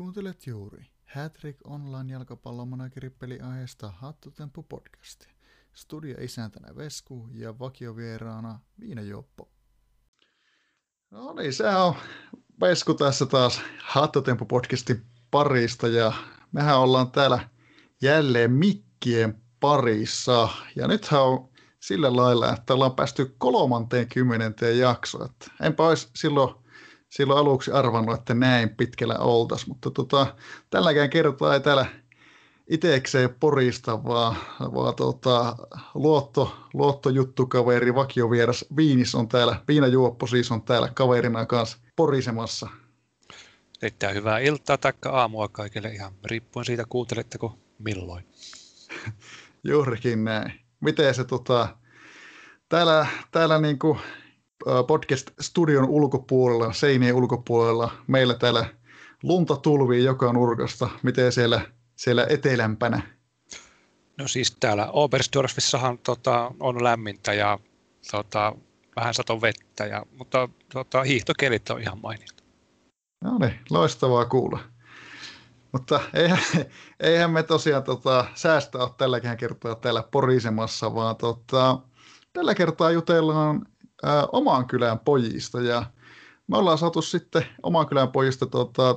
Kuuntelet juuri Hattrick online jalkapallomanagerippeli aiheesta Hattotempo podcastia. Studioisäntänä Vesku ja vakiovieraana Viina Jooppo. No niin, se on Vesku tässä taas Hattotempo podcastin parista ja mehän ollaan täällä jälleen mikkien parissa. Ja nythän on sillä lailla, että ollaan päästy 30. jaksoon. Enpä olisi silloin aluksi arvannut, että näin pitkällä oltaisiin, mutta tälläkään kertaa ei täällä itsekseen porista, vaan luottojuttukaveri, vakiovieras Viinis on täällä, Viina Juoppo siis on täällä kaverina kanssa porisemassa. Teittää hyvää iltaa taikka aamua kaikille ihan riippuen siitä, kuunteletteko milloin. Juurikin näin. Miten se täällä niinku podcast-studion ulkopuolella, seinien ulkopuolella, meillä täällä lunta tulvii joka nurkasta. Miten siellä etelämpänä? No siis täällä Oberstdorfissahan on lämmintä ja vähän sato vettä, mutta hiihtokelit on ihan mainiota. No niin, loistavaa kuulla. Mutta eihän me tosiaan säästä ole tälläkään kertaa täällä porisemassa, vaan tällä kertaa jutellaan oman kylän pojista, ja me ollaan saatu sitten oman kylän pojista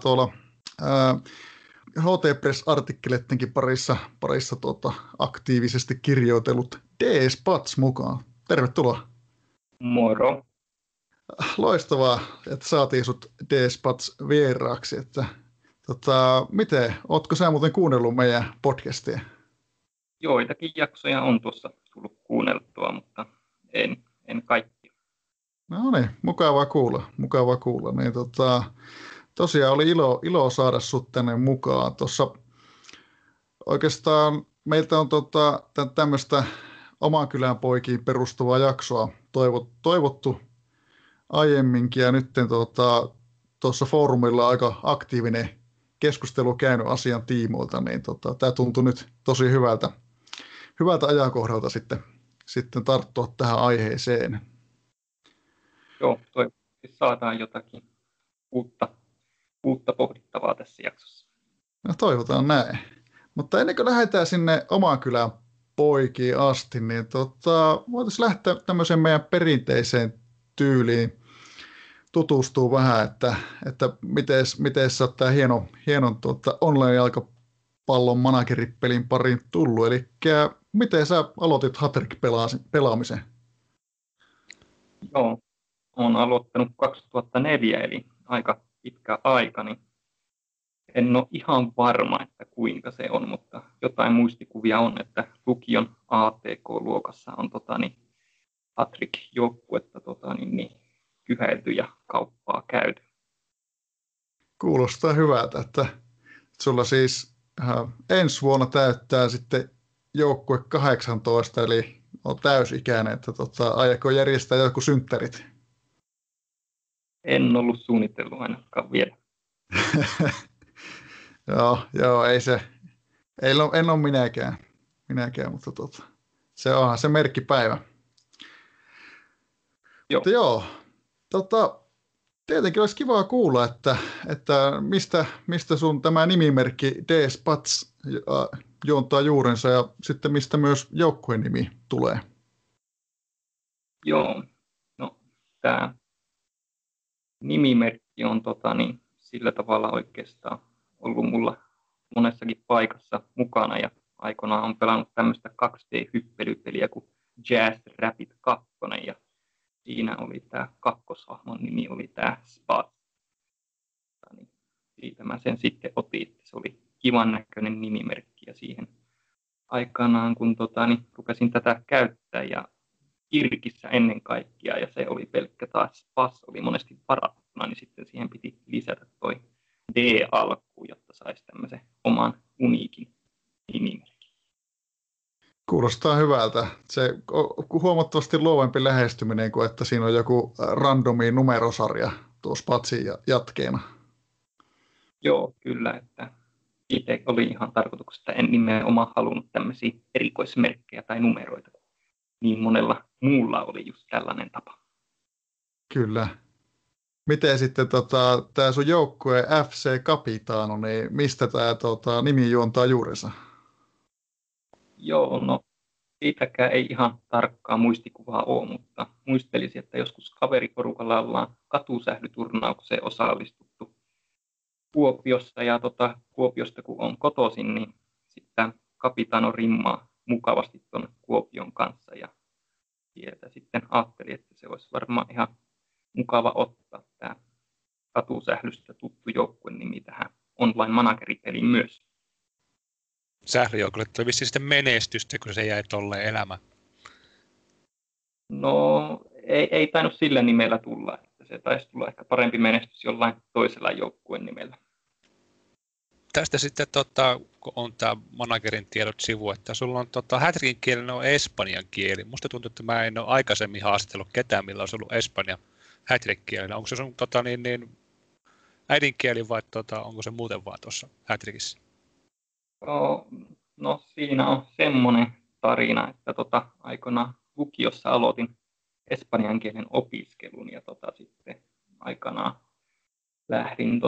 tuolla HT Press -artikkeleidenkin parissa aktiivisesti kirjoitellut DSpats mukaan. Tervetuloa. Moro. Loistavaa, että saatiin sut DSpats vieraaksi, että miten, ootko sä muuten kuunnellut meidän podcastia? Joitakin jaksoja on tuossa tullut kuunneltua, mutta en kaikki. No niin, mukavaa kuulla. Niin, tosiaan oli ilo saada sut tänne mukaan. Tuossa oikeastaan meiltä on tämmöistä oman kylän poikiin perustuvaa jaksoa toivottu aiemminkin, ja nyt tuossa foorumilla on aika aktiivinen keskustelu käynyt asian tiimoilta, niin tämä tuntui nyt tosi hyvältä ajankohdalta sitten tarttua tähän aiheeseen. Joo, toivottavasti saadaan jotakin uutta pohdittavaa tässä jaksossa. No toivotaan näin. Mutta ennen kuin lähdetään sinne oman kylän poikiin asti, niin voitaisiin lähteä tämmöiseen meidän perinteiseen tyyliin. Tutustuu vähän, että miten sä oot tää hienon online-jalkapallon managerippelin pariin tullut. Eli miten sä aloitit Hattrick pelaamisen? Joo. Olen aloittanut 2004, eli aika pitkä aika, niin en ole ihan varma, että kuinka se on, mutta jotain muistikuvia on, että lukion ATK-luokassa on Hattrick-joukkuetta kyhäilty ja kauppaa käyty. Kuulostaa hyvältä, että sulla siis ensi vuonna täyttää sitten joukkue 18, eli on täysikäinen, että aiako järjestää joku synttärit? En ollut suunnitellut ainakaan vielä. Joo, ei se. En ole minäkään, mutta se onhan se merkkipäivä. Joo. Mutta joo, tietenkin olisi kivaa kuulla, että mistä sun tämä nimimerkki DSpats juontaa juurensa ja sitten mistä myös joukkueen nimi tulee. Joo, no tämä nimimerkki on sillä tavalla oikeastaan ollut mulla monessakin paikassa mukana, ja aikoinaan on pelannut tämmöistä 2D-hyppelypeliä kuin Jazz Rabbit 2, ja siinä oli tämä kakkoshahmon nimi oli tämä Spats. Siitä mä sen sitten otin. Se oli kivan näköinen nimimerkki, ja siihen aikanaan kun rupesin tätä käyttää ja kirkissä ennen kaikkea, ja se oli pelkkä taas Spats, oli monesti varattuna, niin sitten siihen piti lisätä toi D-alkuun, jotta saisi tämmöisen oman uniikin nimimerkin. Kuulostaa hyvältä. Se on huomattavasti luovempi lähestyminen kuin että siinä on joku randomi numerosarja tuossa Spatsin jatkeena. Joo, kyllä, että itse oli ihan tarkoituksesta, en nimenomaan halunnut tämmöisiä erikoismerkkejä tai numeroita. Niin monella muulla oli just tällainen tapa. Kyllä. Miten sitten tämä sun joukkue FC Capitano, niin mistä tämä nimi juontaa juurensa? Joo, no siitäkään ei ihan tarkkaa muistikuvaa ole, mutta muistelisin, että joskus kaveriporukalla ollaan katusählyturnaukseen osallistuttu Kuopiossa. Ja Kuopiosta kun on kotoisin, niin sitten Capitano rimmaa mukavasti tuon Kuopion kanssa. Ja sieltä sitten ajattelin, että se olisi varmaan ihan mukava ottaa tämä katusählystä tuttu joukkueen nimi tähän online-manageripeliin myös. Sählyjoukkue tuli vissiin sitten menestystä, kun se jäi tolleen elämään. No, ei tainnut sillä nimellä tulla. Että se taisi tulla ehkä parempi menestys jollain toisella joukkueen nimellä. Tästä sitten kun on tämä managerin tiedot sivu, että sulla on Hattrickin kieli, on espanjan kieli. Musta tuntuu, että mä en ole aikaisemmin haastatellut ketään, millä olisi ollut espanja Hattrick-kielellä. Onko se sun äidinkieli vai onko se muuten vaan tuossa Hattrickissä? No siinä on semmoinen tarina, että aikana lukiossa aloitin espanjan kielen opiskelun ja sitten aikanaan lähdin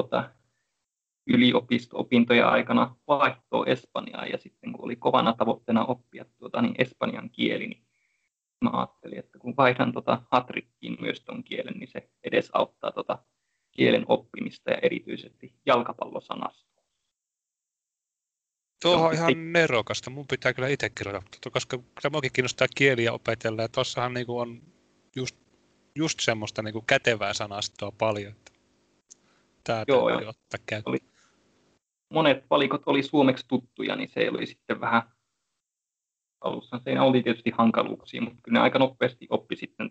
yliopisto-opintoja aikana vaihtoon Espanjaan ja sitten kun oli kovana tavoitteena oppia espanjan kieli, niin mä ajattelin, että kun vaihdan Hattrickiin myös tuon kielen, niin se edesauttaa kielen oppimista ja erityisesti jalkapallosanasta. Tuohon on ihan nerokasta. Mun pitää kyllä itse kirjoittaa, koska kyllä minunkin kiinnostaa kieliä opetella. Ja tuossahan on just semmoista kätevää sanastoa paljon. Tämä täytyy ottaa käyttöön. Monet valikot oli suomeksi tuttuja, niin se oli sitten vähän alussa. Siinä oli tietysti hankaluuksia, mutta kyllä ne aika nopeasti oppi sitten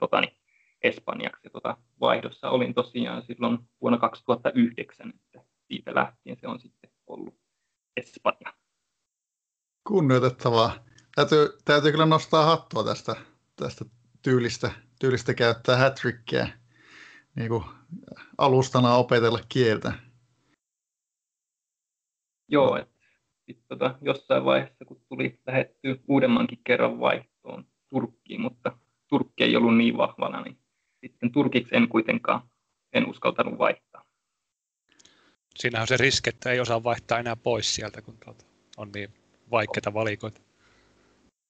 espanjaksi. Vaihdossa olin tosiaan silloin vuonna 2009, että siitä lähtien se on sitten ollut Espanja. Kunnioitettavaa. Täytyy kyllä nostaa hattua tästä tyylistä käyttää Hattrickia niin kuin alustana opetella kieltä. Joo, sitten jossain vaiheessa, kun tuli lähettyä uudemmankin kerran vaihtoon Turkkiin, mutta Turkki ei ollut niin vahvana, niin sitten turkiksi en kuitenkaan uskaltanut vaihtaa. Siinä on se riski, että ei osaa vaihtaa enää pois sieltä, kun on niin vaikeita valikoita.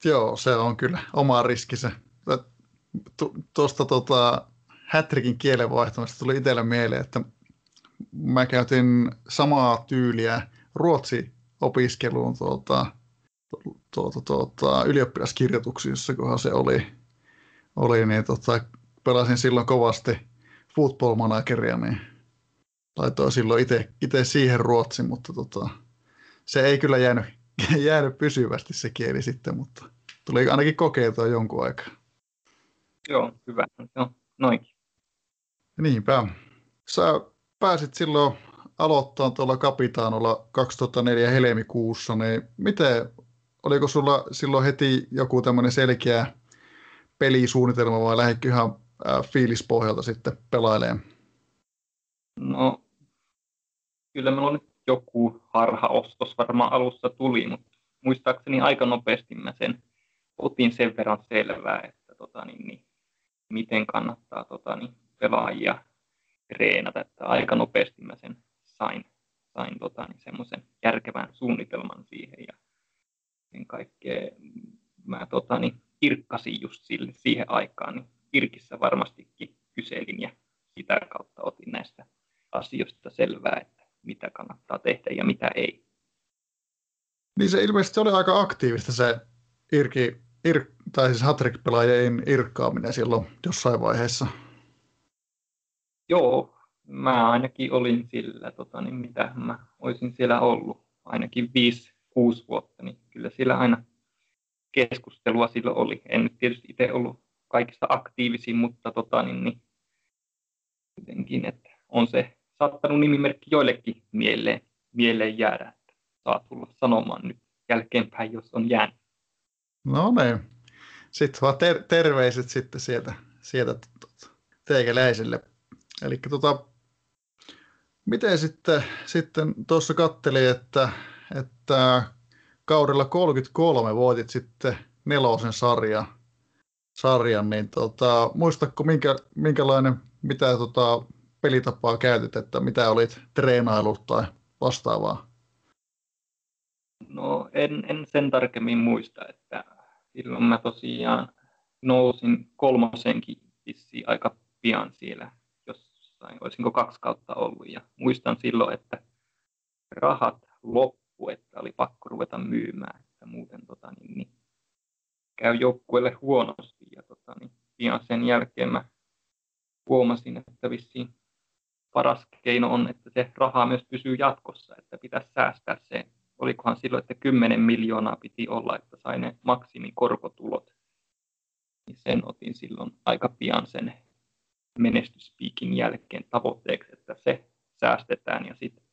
Joo, se on kyllä oma riskinsä. Tuosta Hattrickin kielen vaihtamista tuli itselle mieleen, että mä käytin samaa tyyliä ruotsi-opiskeluun ylioppilaskirjoituksissa, kunhan se oli niin pelasin silloin kovasti football-manageria, niin laitoin silloin itse siihen ruotsi, mutta se ei kyllä jäänyt pysyvästi se kieli sitten, mutta tuli ainakin kokeiltua jonkun aikaa. Joo, hyvä. No, noinkin. Niinpä. Sä pääsit silloin aloittamaan tuolla Capitanolla 2004 helmikuussa, niin miten, oliko sulla silloin heti joku tämmöinen selkeä pelisuunnitelma vai lähdikö ihan fiilispohjalta sitten pelailemaan? No, kyllä meillä on nyt joku harhaostos varmaan alussa tuli, mutta muistaakseni aika nopeasti mä sen otin sen verran selvää, että miten kannattaa pelaajia treenata, että aika nopeasti mä sen sain semmoisen järkevän suunnitelman siihen ja sen kaikkea mä kirkkasin just siihen aikaan, niin kirkissä varmastikin kyselin ja sitä kautta otin näistä asioista selvää, että mitä kannattaa tehdä ja mitä ei. Niin se ilmeisesti oli aika aktiivista se Hattrick-pelaajien irkkaaminen silloin jossain vaiheessa. Joo, mä ainakin olin sillä, mitä mä olisin siellä ollut, ainakin 5-6 vuotta, niin kyllä siellä aina keskustelua silloin oli. En nyt tietysti itse ollut kaikista aktiivisin, mutta jotenkin, että on se saattanut nimimerkki joillekin mieleen jäädä, että saa tulla sanomaan nyt jälkeenpäin, jos on jäänyt. No niin. Sitten vaan terveiset sitten sieltä teikäläisille. Eli miten sitten tuossa katselin, että kaudella 33 voitit sitten nelosen sarjan, niin muistatko minkälainen, mitä pelitapaa käytit, että mitä olit treenailut tai vastaavaa? No en sen tarkemmin muista, että silloin mä tosiaan nousin kolmosenkin vissiin aika pian siellä, jossain olisinko 2 kautta ollut, ja muistan silloin, että rahat loppu, että oli pakko ruveta myymään, että muuten käy joukkueelle huonosti, ja pian sen jälkeen mä huomasin, että vissiin paras keino on, että se raha myös pysyy jatkossa, että pitäisi säästää se. Olikohan silloin, että 10 miljoonaa piti olla, että sai ne maksimikorkotulot. Sen otin silloin aika pian sen menestyspiikin jälkeen tavoitteeksi, että se säästetään ja sitten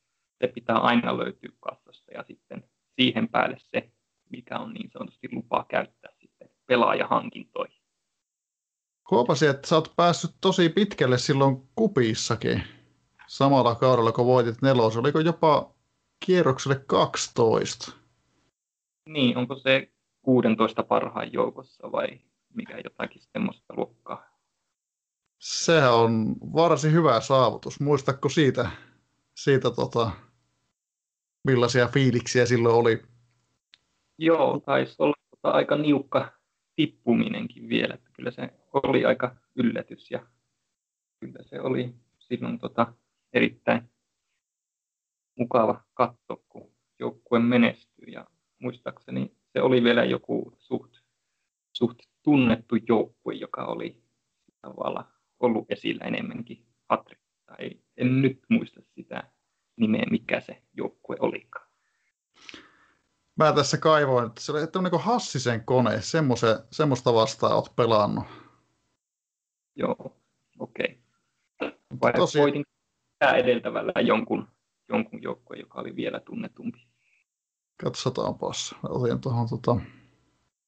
se pitää aina löytyä kassasta ja sitten siihen päälle se, mikä on niin sanotusti lupa käyttää sitten pelaajahankintoihin. Huomasin, että sä oot päässyt tosi pitkälle silloin kupissakin samalla kaudella, kun voitit 4. Oliko jopa kierrokselle 12? Niin, onko se 16 parhaan joukossa vai mikä jotakin semmoista luokkaa? Sehän on varsin hyvä saavutus. Muistatko siitä millaisia fiiliksiä silloin oli? Joo, taisi olla aika niukka tippuminenkin vielä. Että kyllä se oli aika yllätys ja kyllä se oli silloin erittäin mukava katto, kun joukkue menestyy. Ja muistaakseni se oli vielä joku suht tunnettu joukkue, joka oli tavallaan ollut esillä enemmänkin Hattrickissa. En nyt muista sitä nimeä, mikä se joukkue olikaan. Mä tässä kaivoin, että se oli tämmöinen kuin Hassisen kone, semmoista vastaan oot pelannut. Joo, okei. Vai voitin tää edeltävällä jonkun joukkueen, joka oli vielä tunnetumpi. Katsotaanpas. Otin tuohon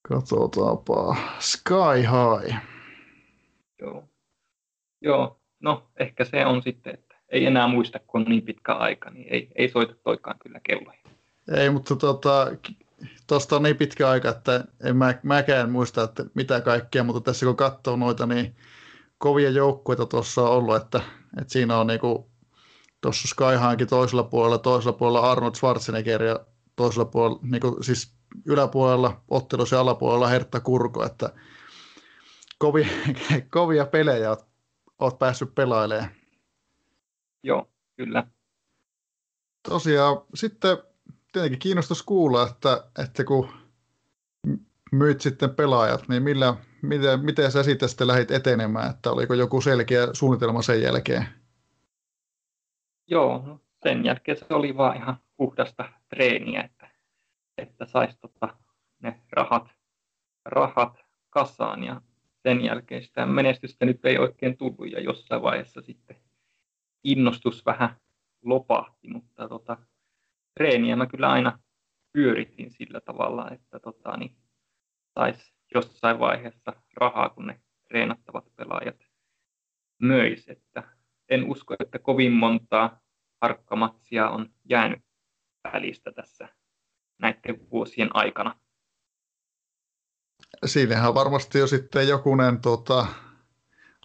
katsotaanpa. Sky High. Joo. No ehkä se on sitten, että ei enää muista, kun on niin pitkä aika, niin ei soita toikaan kyllä kelloja. Ei, mutta tuosta on niin pitkä aika, että en mäkään muista, että mitä kaikkea, mutta tässä kun katsoo noita, niin kovia joukkueita tuossa on ollut, että siinä on niinku tuossa Skyhaankin toisella puolella Arnold Schwarzenegger ja toisella puolella, niinku, siis yläpuolella ottelus ja alapuolella Hertta Kurko, että kovia pelejä olet päässyt pelailemaan. Joo, kyllä. Tosiaan, sitten tietenkin kiinnostus kuulla, että kun myyt sitten pelaajat, niin miten sä siitä sitten lähdit etenemään, että oliko joku selkeä suunnitelma sen jälkeen? Joo, no sen jälkeen se oli vaan ihan puhdasta treeniä, että saisi ne rahat kasaan ja sen jälkeen sitä menestystä nyt ei oikein tullut ja jossain vaiheessa sitten innostus vähän lopahti, mutta treeniä mä kyllä aina pyöritin sillä tavalla, että saisi jossain vaiheessa rahaa, kun ne treenattavat pelaajat möis. Että en usko, että kovin montaa harkkamatsia on jäänyt välistä tässä näiden vuosien aikana. Siinähän on varmasti jo sitten jokunen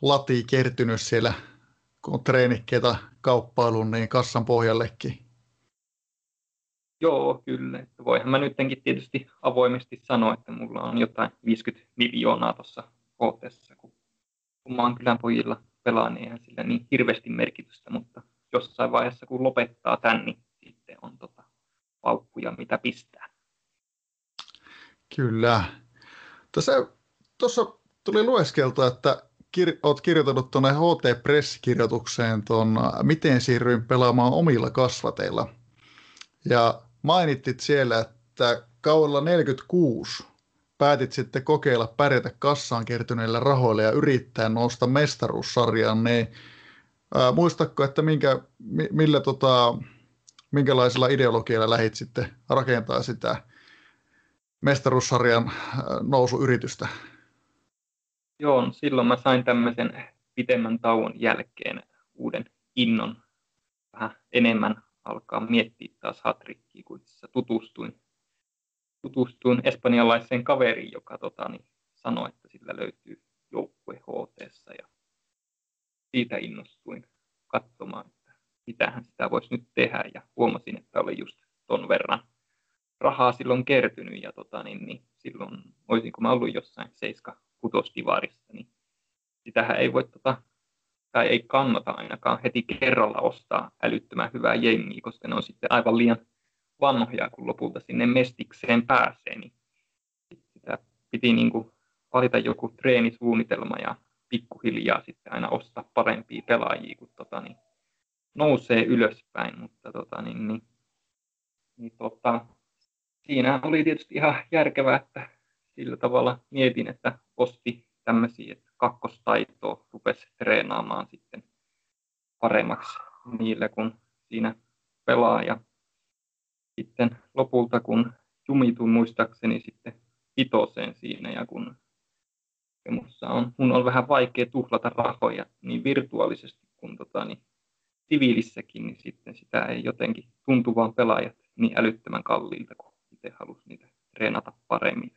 lati kertynyt siellä, kun on treenikkeitä kauppailuun, niin kassan pohjallekin. Joo, kyllä. Että voihan mä nytkin tietysti avoimesti sanoa, että mulla on jotain 50 miljoonaa tuossa kohteessa, kun maan kylän pojilla pelaan, niin eihän sillä niin hirveästi merkitystä, mutta jossain vaiheessa kun lopettaa tän, niin sitten on paukkuja, mitä pistää. Kyllä. Tuossa tuli lueskeltua, että olet kirjoittanut tuonne HT Press-kirjoitukseen miten siirryin pelaamaan omilla kasvateilla. Ja mainittit siellä, että kaudella 46 päätit sitten kokeilla pärjätä kassaan kertyneillä rahoilla ja yrittää nousta mestaruussarjaan. Niin, muistatko, että minkälaisella ideologialla lähdit sitten rakentaa sitä mestaruussarjan nousuyritystä? Joo, no silloin mä sain tämmöisen pitemmän tauon jälkeen uuden innon vähän enemmän alkaa miettiä taas Hattrickia, kun tutustuin espanjalaiseen kaveriin, joka sanoi, että sillä löytyy joukkue HT:ssa ja siitä innostuin katsomaan, että mitähän sitä voisi nyt tehdä, ja huomasin, että oli just ton verran rahaa silloin kertynyt, ja niin silloin olisinko mä ollut jossain 7-6 divarissa, niin sitähän ei voi tai ei kannata ainakaan heti kerralla ostaa älyttömän hyvää jengiä, koska ne on sitten aivan liian vanhoja, kun lopulta sinne mestikseen pääsee, niin sitä piti niin kuin valita joku treenisuunnitelma ja pikkuhiljaa sitten aina ostaa parempia pelaajia, kun nousee ylöspäin, mutta siinä oli tietysti ihan järkevää, että sillä tavalla mietin, että osti tämmöisiä, että kakkostaitoa rupesi treenaamaan sitten paremmaksi niillä, kun siinä pelaa. Ja sitten lopulta, kun jumituin muistaakseni sitten vitoseen siinä, ja kun mun on vähän vaikea tuhlata rahoja niin virtuaalisesti kuin siviilissäkin, niin sitten sitä ei jotenkin tuntu vaan pelaajat niin älyttömän kalliilta, kun itse halusi niitä treenata paremmin.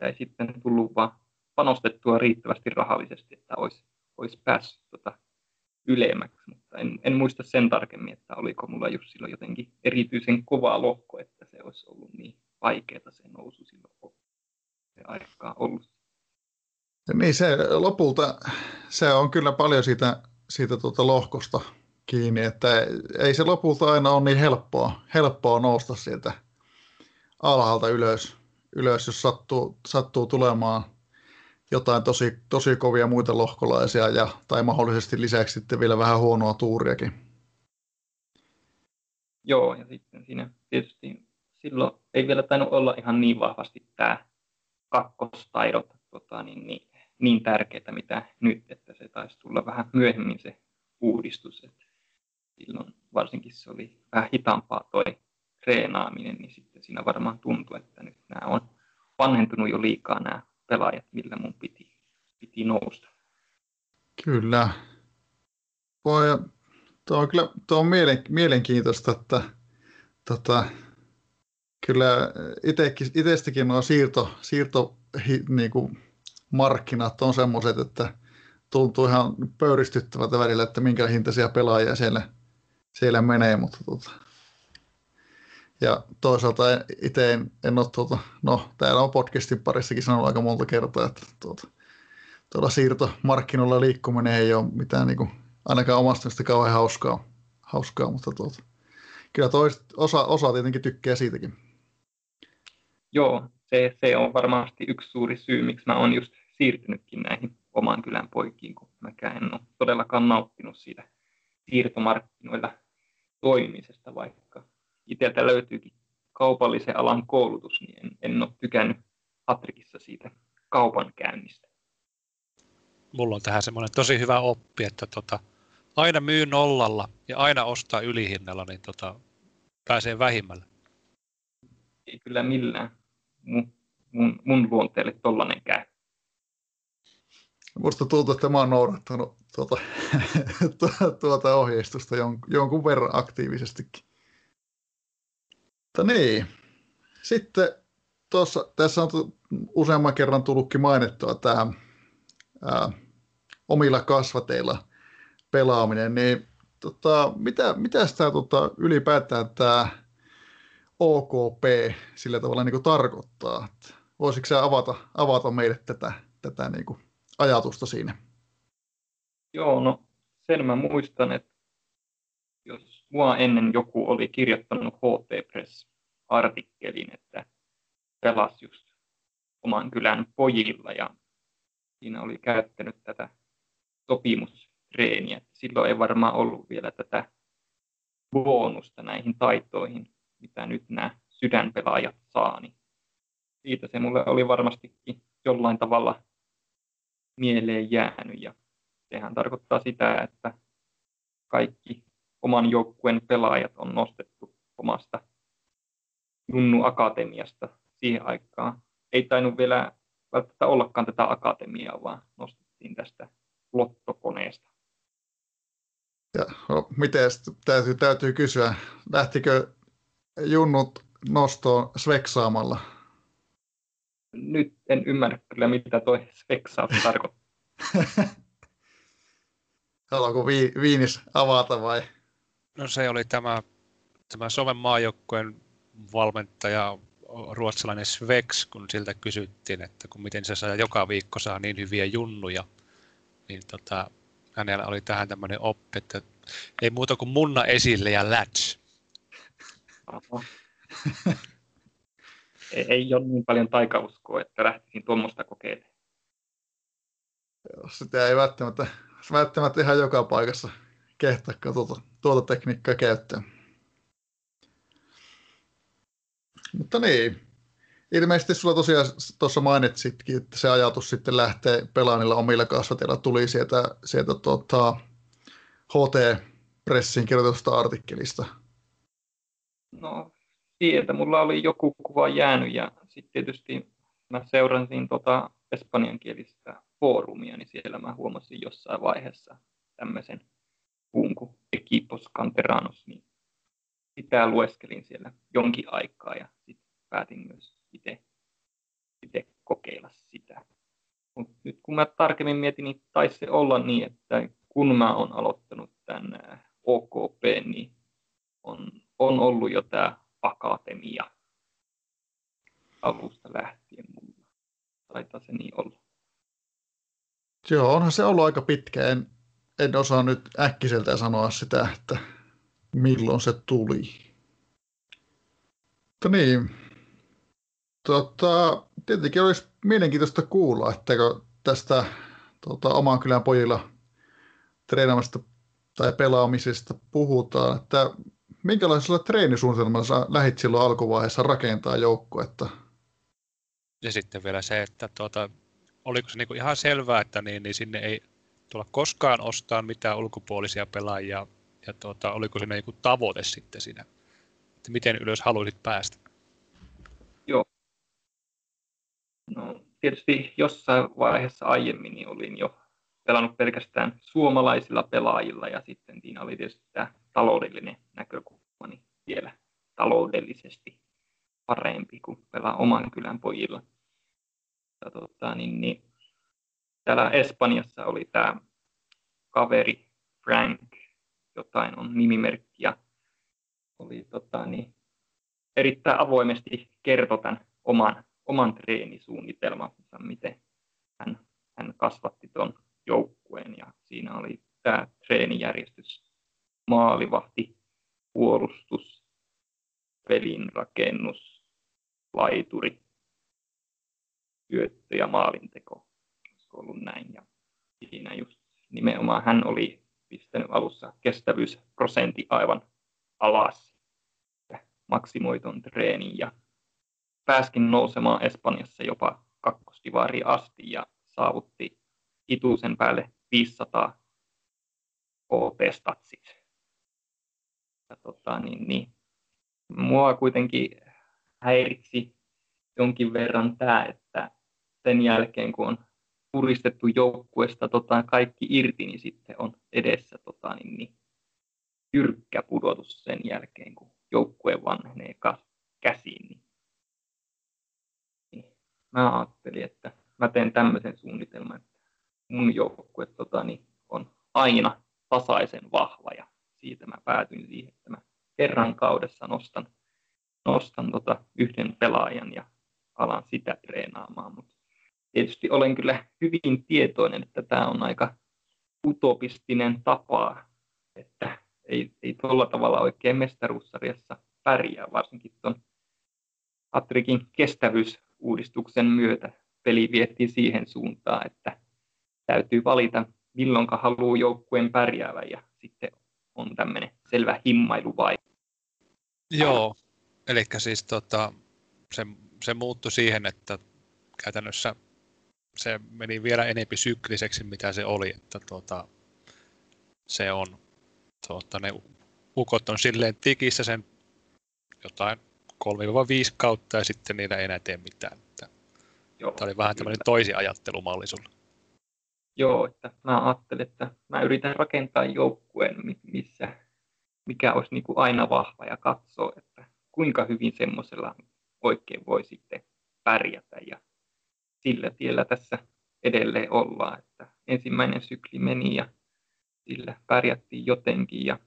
Ja ei sitten tullut vaan panostettua riittävästi rahallisesti, että olisi päässyt ylemmäksi, mutta en muista sen tarkemmin, että oliko mulla just silloin jotenkin erityisen kova lohko, että se olisi ollut niin vaikeaa se nousu silloin, kun se aikaa ollut. Niin se lopulta, se on kyllä paljon siitä lohkosta kiinni, että ei se lopulta aina ole niin helppoa nousta sieltä alhaalta ylös jos sattuu tulemaan jotain tosi kovia muita lohkolaisia tai mahdollisesti lisäksi sitten vielä vähän huonoa tuuriakin. Joo, ja sitten siinä tietysti silloin ei vielä tainnut olla ihan niin vahvasti tämä kakkostaidot niin tärkeää, mitä nyt, että se taisi tulla vähän myöhemmin se uudistus. Et silloin varsinkin se oli vähän hitaampaa toi treenaaminen, niin sitten siinä varmaan tuntui, että nyt nämä on vanhentunut jo liikaa nämä pelaajat, millä mun piti nousta. Kyllä. Tuo on mielenkiintoista, että kyllä itsestäkin nuo siirtomarkkinat markkinat on semmoiset, että tuntuu ihan pöyristyttävältä välillä, että minkä hintaisia pelaajia siellä menee, mutta ja toisaalta itse en ole täällä on podcastin parissakin sanonut aika monta kertaa, että tuolla siirtomarkkinoilla liikkuminen ei ole mitään ainakaan omasta mielestä kauhean hauskaa, mutta kyllä osa tietenkin tykkää siitäkin. Joo, se on varmasti yksi suuri syy, miksi mä oon just siirtynytkin näihin oman kylän poikiin, kun mäkään en ole todellakaan nauttinut siitä siirtomarkkinoilla toimimisesta, vaikka itseltä löytyykin kaupallisen alan koulutus, niin en ole tykännyt Hattrickissa siitä kaupankäynnistä. Mulla on tähän semmoinen tosi hyvä oppi, että aina myy nollalla ja aina ostaa ylihinnalla, niin pääsee vähimmällä. Ei kyllä millään mun luonteelle tollainen käy. Musta tuntuu, että mä oon noudattanut tuota ohjeistusta jonkun verran aktiivisestikin. Niin. Sitten tässä on useamman kerran tullutkin mainittua tämä omilla kasvateilla pelaaminen. Niin, mitä sitä ylipäätään tämä OKP sillä tavalla tarkoittaa? Voisitko sä avata meille tätä ajatusta siinä? Joo, no sen mä muistan, että jos mua ennen joku oli kirjoittanut HT Press-artikkelin, että pelasi just oman kylän pojilla, ja siinä oli käyttänyt tätä sopimustreeniä. Silloin ei varmaan ollut vielä tätä bonusta näihin taitoihin, mitä nyt nämä sydänpelaajat saa, niin siitä se mulle oli varmastikin jollain tavalla mieleen jäänyt, ja sehän tarkoittaa sitä, että kaikki oman joukkueen pelaajat on nostettu omasta Junnu Akatemiasta. Siihen aikaan ei tainnut vielä välttämättä ollakaan tätä akatemiaa, vaan nostettiin tästä lottokoneesta. Ja miten täytyy kysyä, lähtikö junnut nostoon sveksaamalla? Nyt en ymmärrä kyllä, mitä toi sveksaus tarkoittaa. Haluanko Viinis avata vai? No se oli tämä Suomen maajoukkueen valmentaja, ruotsalainen Sveks, kun siltä kysyttiin, että kun miten se saa joka viikko saa niin hyviä junnuja, niin hänellä oli tähän tämmöinen oppi, että ei muuta kuin munna esille ja läts. Ei ole niin paljon taikauskoa, että lähtisin tuommoista kokeilemaan. Sitä ei välttämättä ihan joka paikassa kehtaa tuota tekniikkaa käyttää. Mutta niin, ilmeisesti sulla tosiaan tuossa mainitsitkin, että se ajatus sitten lähtee pelaanilla omilla kasvateilla tuli sieltä HT Pressin kirjoitusta artikkelista. No sieltä mulla oli joku kuva jäänyt ja sitten tietysti mä seurasin espanjankielistä foorumia, niin siellä mä huomasin jossain vaiheessa tämmöisen kuunku Poskanteranos, niin sitä lueskelin siellä jonkin aikaa ja sitten päätin myös itse kokeilla sitä. Mut nyt kun mä tarkemmin mietin, niin taisi se olla niin, että kun mä oon aloittanut tämän OKP, niin on ollut jo tämä akatemia alusta lähtien mulla. Taitaa se niin olla. Joo, onhan se ollut aika pitkä. En osaa nyt äkkiseltään sanoa sitä, että milloin se tuli. Mutta niin. Tietenkin olisi mielenkiintoista kuulla, että kun tästä oman kylän pojilla treenaamista tai pelaamisesta puhutaan, että minkälaisella treenisuunnitelmalla lähdit silloin alkuvaiheessa rakentaa joukkuetta? Ja sitten vielä se, että oliko se niinku ihan selvää, että niin sinne ei tulla koskaan ostaa mitään ulkopuolisia pelaajia, ja oliko siinä joku tavoite sitten siinä, että miten ylös haluaisit päästä? Joo. No, tietysti jossain vaiheessa aiemmin niin olin jo pelannut pelkästään suomalaisilla pelaajilla, ja sitten siinä oli tietysti tämä taloudellinen näkökulma, niin vielä taloudellisesti parempi kuin pelaa oman kylän pojilla. Niin, täällä Espanjassa oli tämä kaveri Frank, jotain on nimimerkki, ja oli erittäin avoimesti kertoi tämän oman treenisuunnitelmansa, miten hän kasvatti tuon joukkueen, ja siinä oli tämä treenijärjestys, maalivahti, puolustus, pelinrakennus, laituri, syöttö ja maalinteko. Olisiko ollut näin? Ja siinä just nimenomaan hän oli pistänyt alussa kestävyysprosentti aivan alas, maksimoiton treenin, ja pääskin nousemaan Espanjassa jopa kakkosdivariin asti ja saavutti ituisen päälle 500 OP-statsit. Ja mua kuitenkin häiritsi jonkin verran tämä, että sen jälkeen kun on puristettu joukkueesta kaikki irti, niin sitten on edessä jyrkkä pudotus sen jälkeen, kun joukkue vanhenee käsiin. Niin mä ajattelin, että mä teen tämmöisen suunnitelman, että mun joukkue on aina tasaisen vahva, ja siitä mä päätyin siihen, että mä kerran kaudessa nostan yhden pelaajan ja alan sitä treenaamaan, mutta tietysti olen kyllä hyvin tietoinen, että tämä on aika utopistinen tapa, että ei tuolla tavalla oikein mestaruussarjassa pärjää, varsinkin tuon Hattrickin kestävyysuudistuksen myötä peli vietiin siihen suuntaan, että täytyy valita, milloinka haluaa joukkueen pärjäävän, ja sitten on tämmöinen selvä himmailuvaihe. Joo, eli siis se muuttui siihen, että käytännössä se meni vielä enempi sykliseksi, mitä se oli, että se on, ne ukot on silleen tikissä sen jotain 3-5 kautta, ja sitten niillä ei enää tee mitään. Joo, tämä oli vähän tämmöinen toisiajattelumalli sulle. Joo, että mä ajattelin, että mä yritän rakentaa joukkueen, mikä olisi niin kuin aina vahva, ja katsoa, että kuinka hyvin semmoisella oikein voi sitten pärjätä, ja sillä tiellä tässä edelleen ollaan, että ensimmäinen sykli meni ja sillä pärjättiin jotenkin ja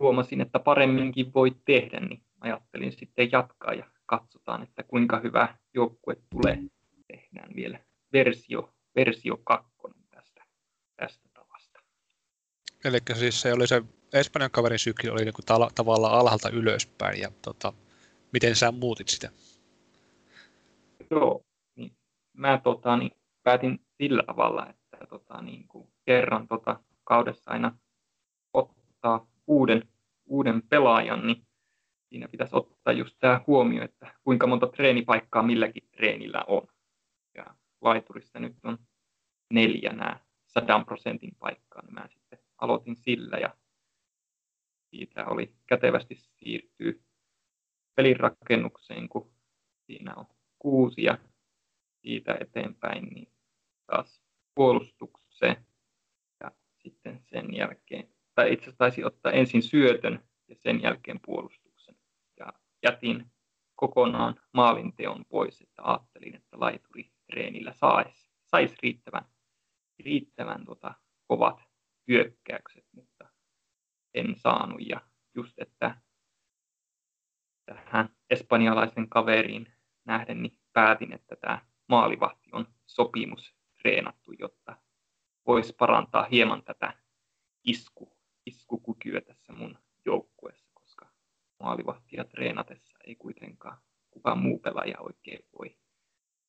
huomasin, että paremminkin voi tehdä, niin ajattelin sitten jatkaa ja katsotaan, että kuinka hyvä joukkue tulee. Tehdään vielä versio 2 tästä tavasta. Eli siis se oli se Espanjan kaverin sykli oli niin kuin tavallaan alhaalta ylöspäin ja miten sä muutit sitä? Joo, niin mä päätin sillä tavalla, että niin kuin kerran kaudessa aina ottaa uuden pelaajan, niin siinä pitäisi ottaa just tämä huomio, että kuinka monta treenipaikkaa milläkin treenillä on. Ja laiturissa nyt on 4 nämä 100% paikkaa, niin mä sitten aloitin sillä ja siitä oli kätevästi siirtyy pelirakennukseen, kun siinä on 6 ja siitä eteenpäin niin taas puolustukseen ja sitten sen jälkeen, tai itse asiassa taisin ottaa ensin syötön ja sen jälkeen puolustuksen ja jätin kokonaan maalinteon pois, että ajattelin, että laituri treenillä saisi riittävän kovat hyökkäykset, mutta en saanut ja just, että tähän espanjalaisen kaveriin nähden niin päätin, että tämä maalivahti on sopimus treenattu, jotta voisi parantaa hieman tätä iskukykyä tässä mun joukkueessa, koska maalivahtia treenatessa ei kuitenkaan kukaan muu pelaaja oikein voi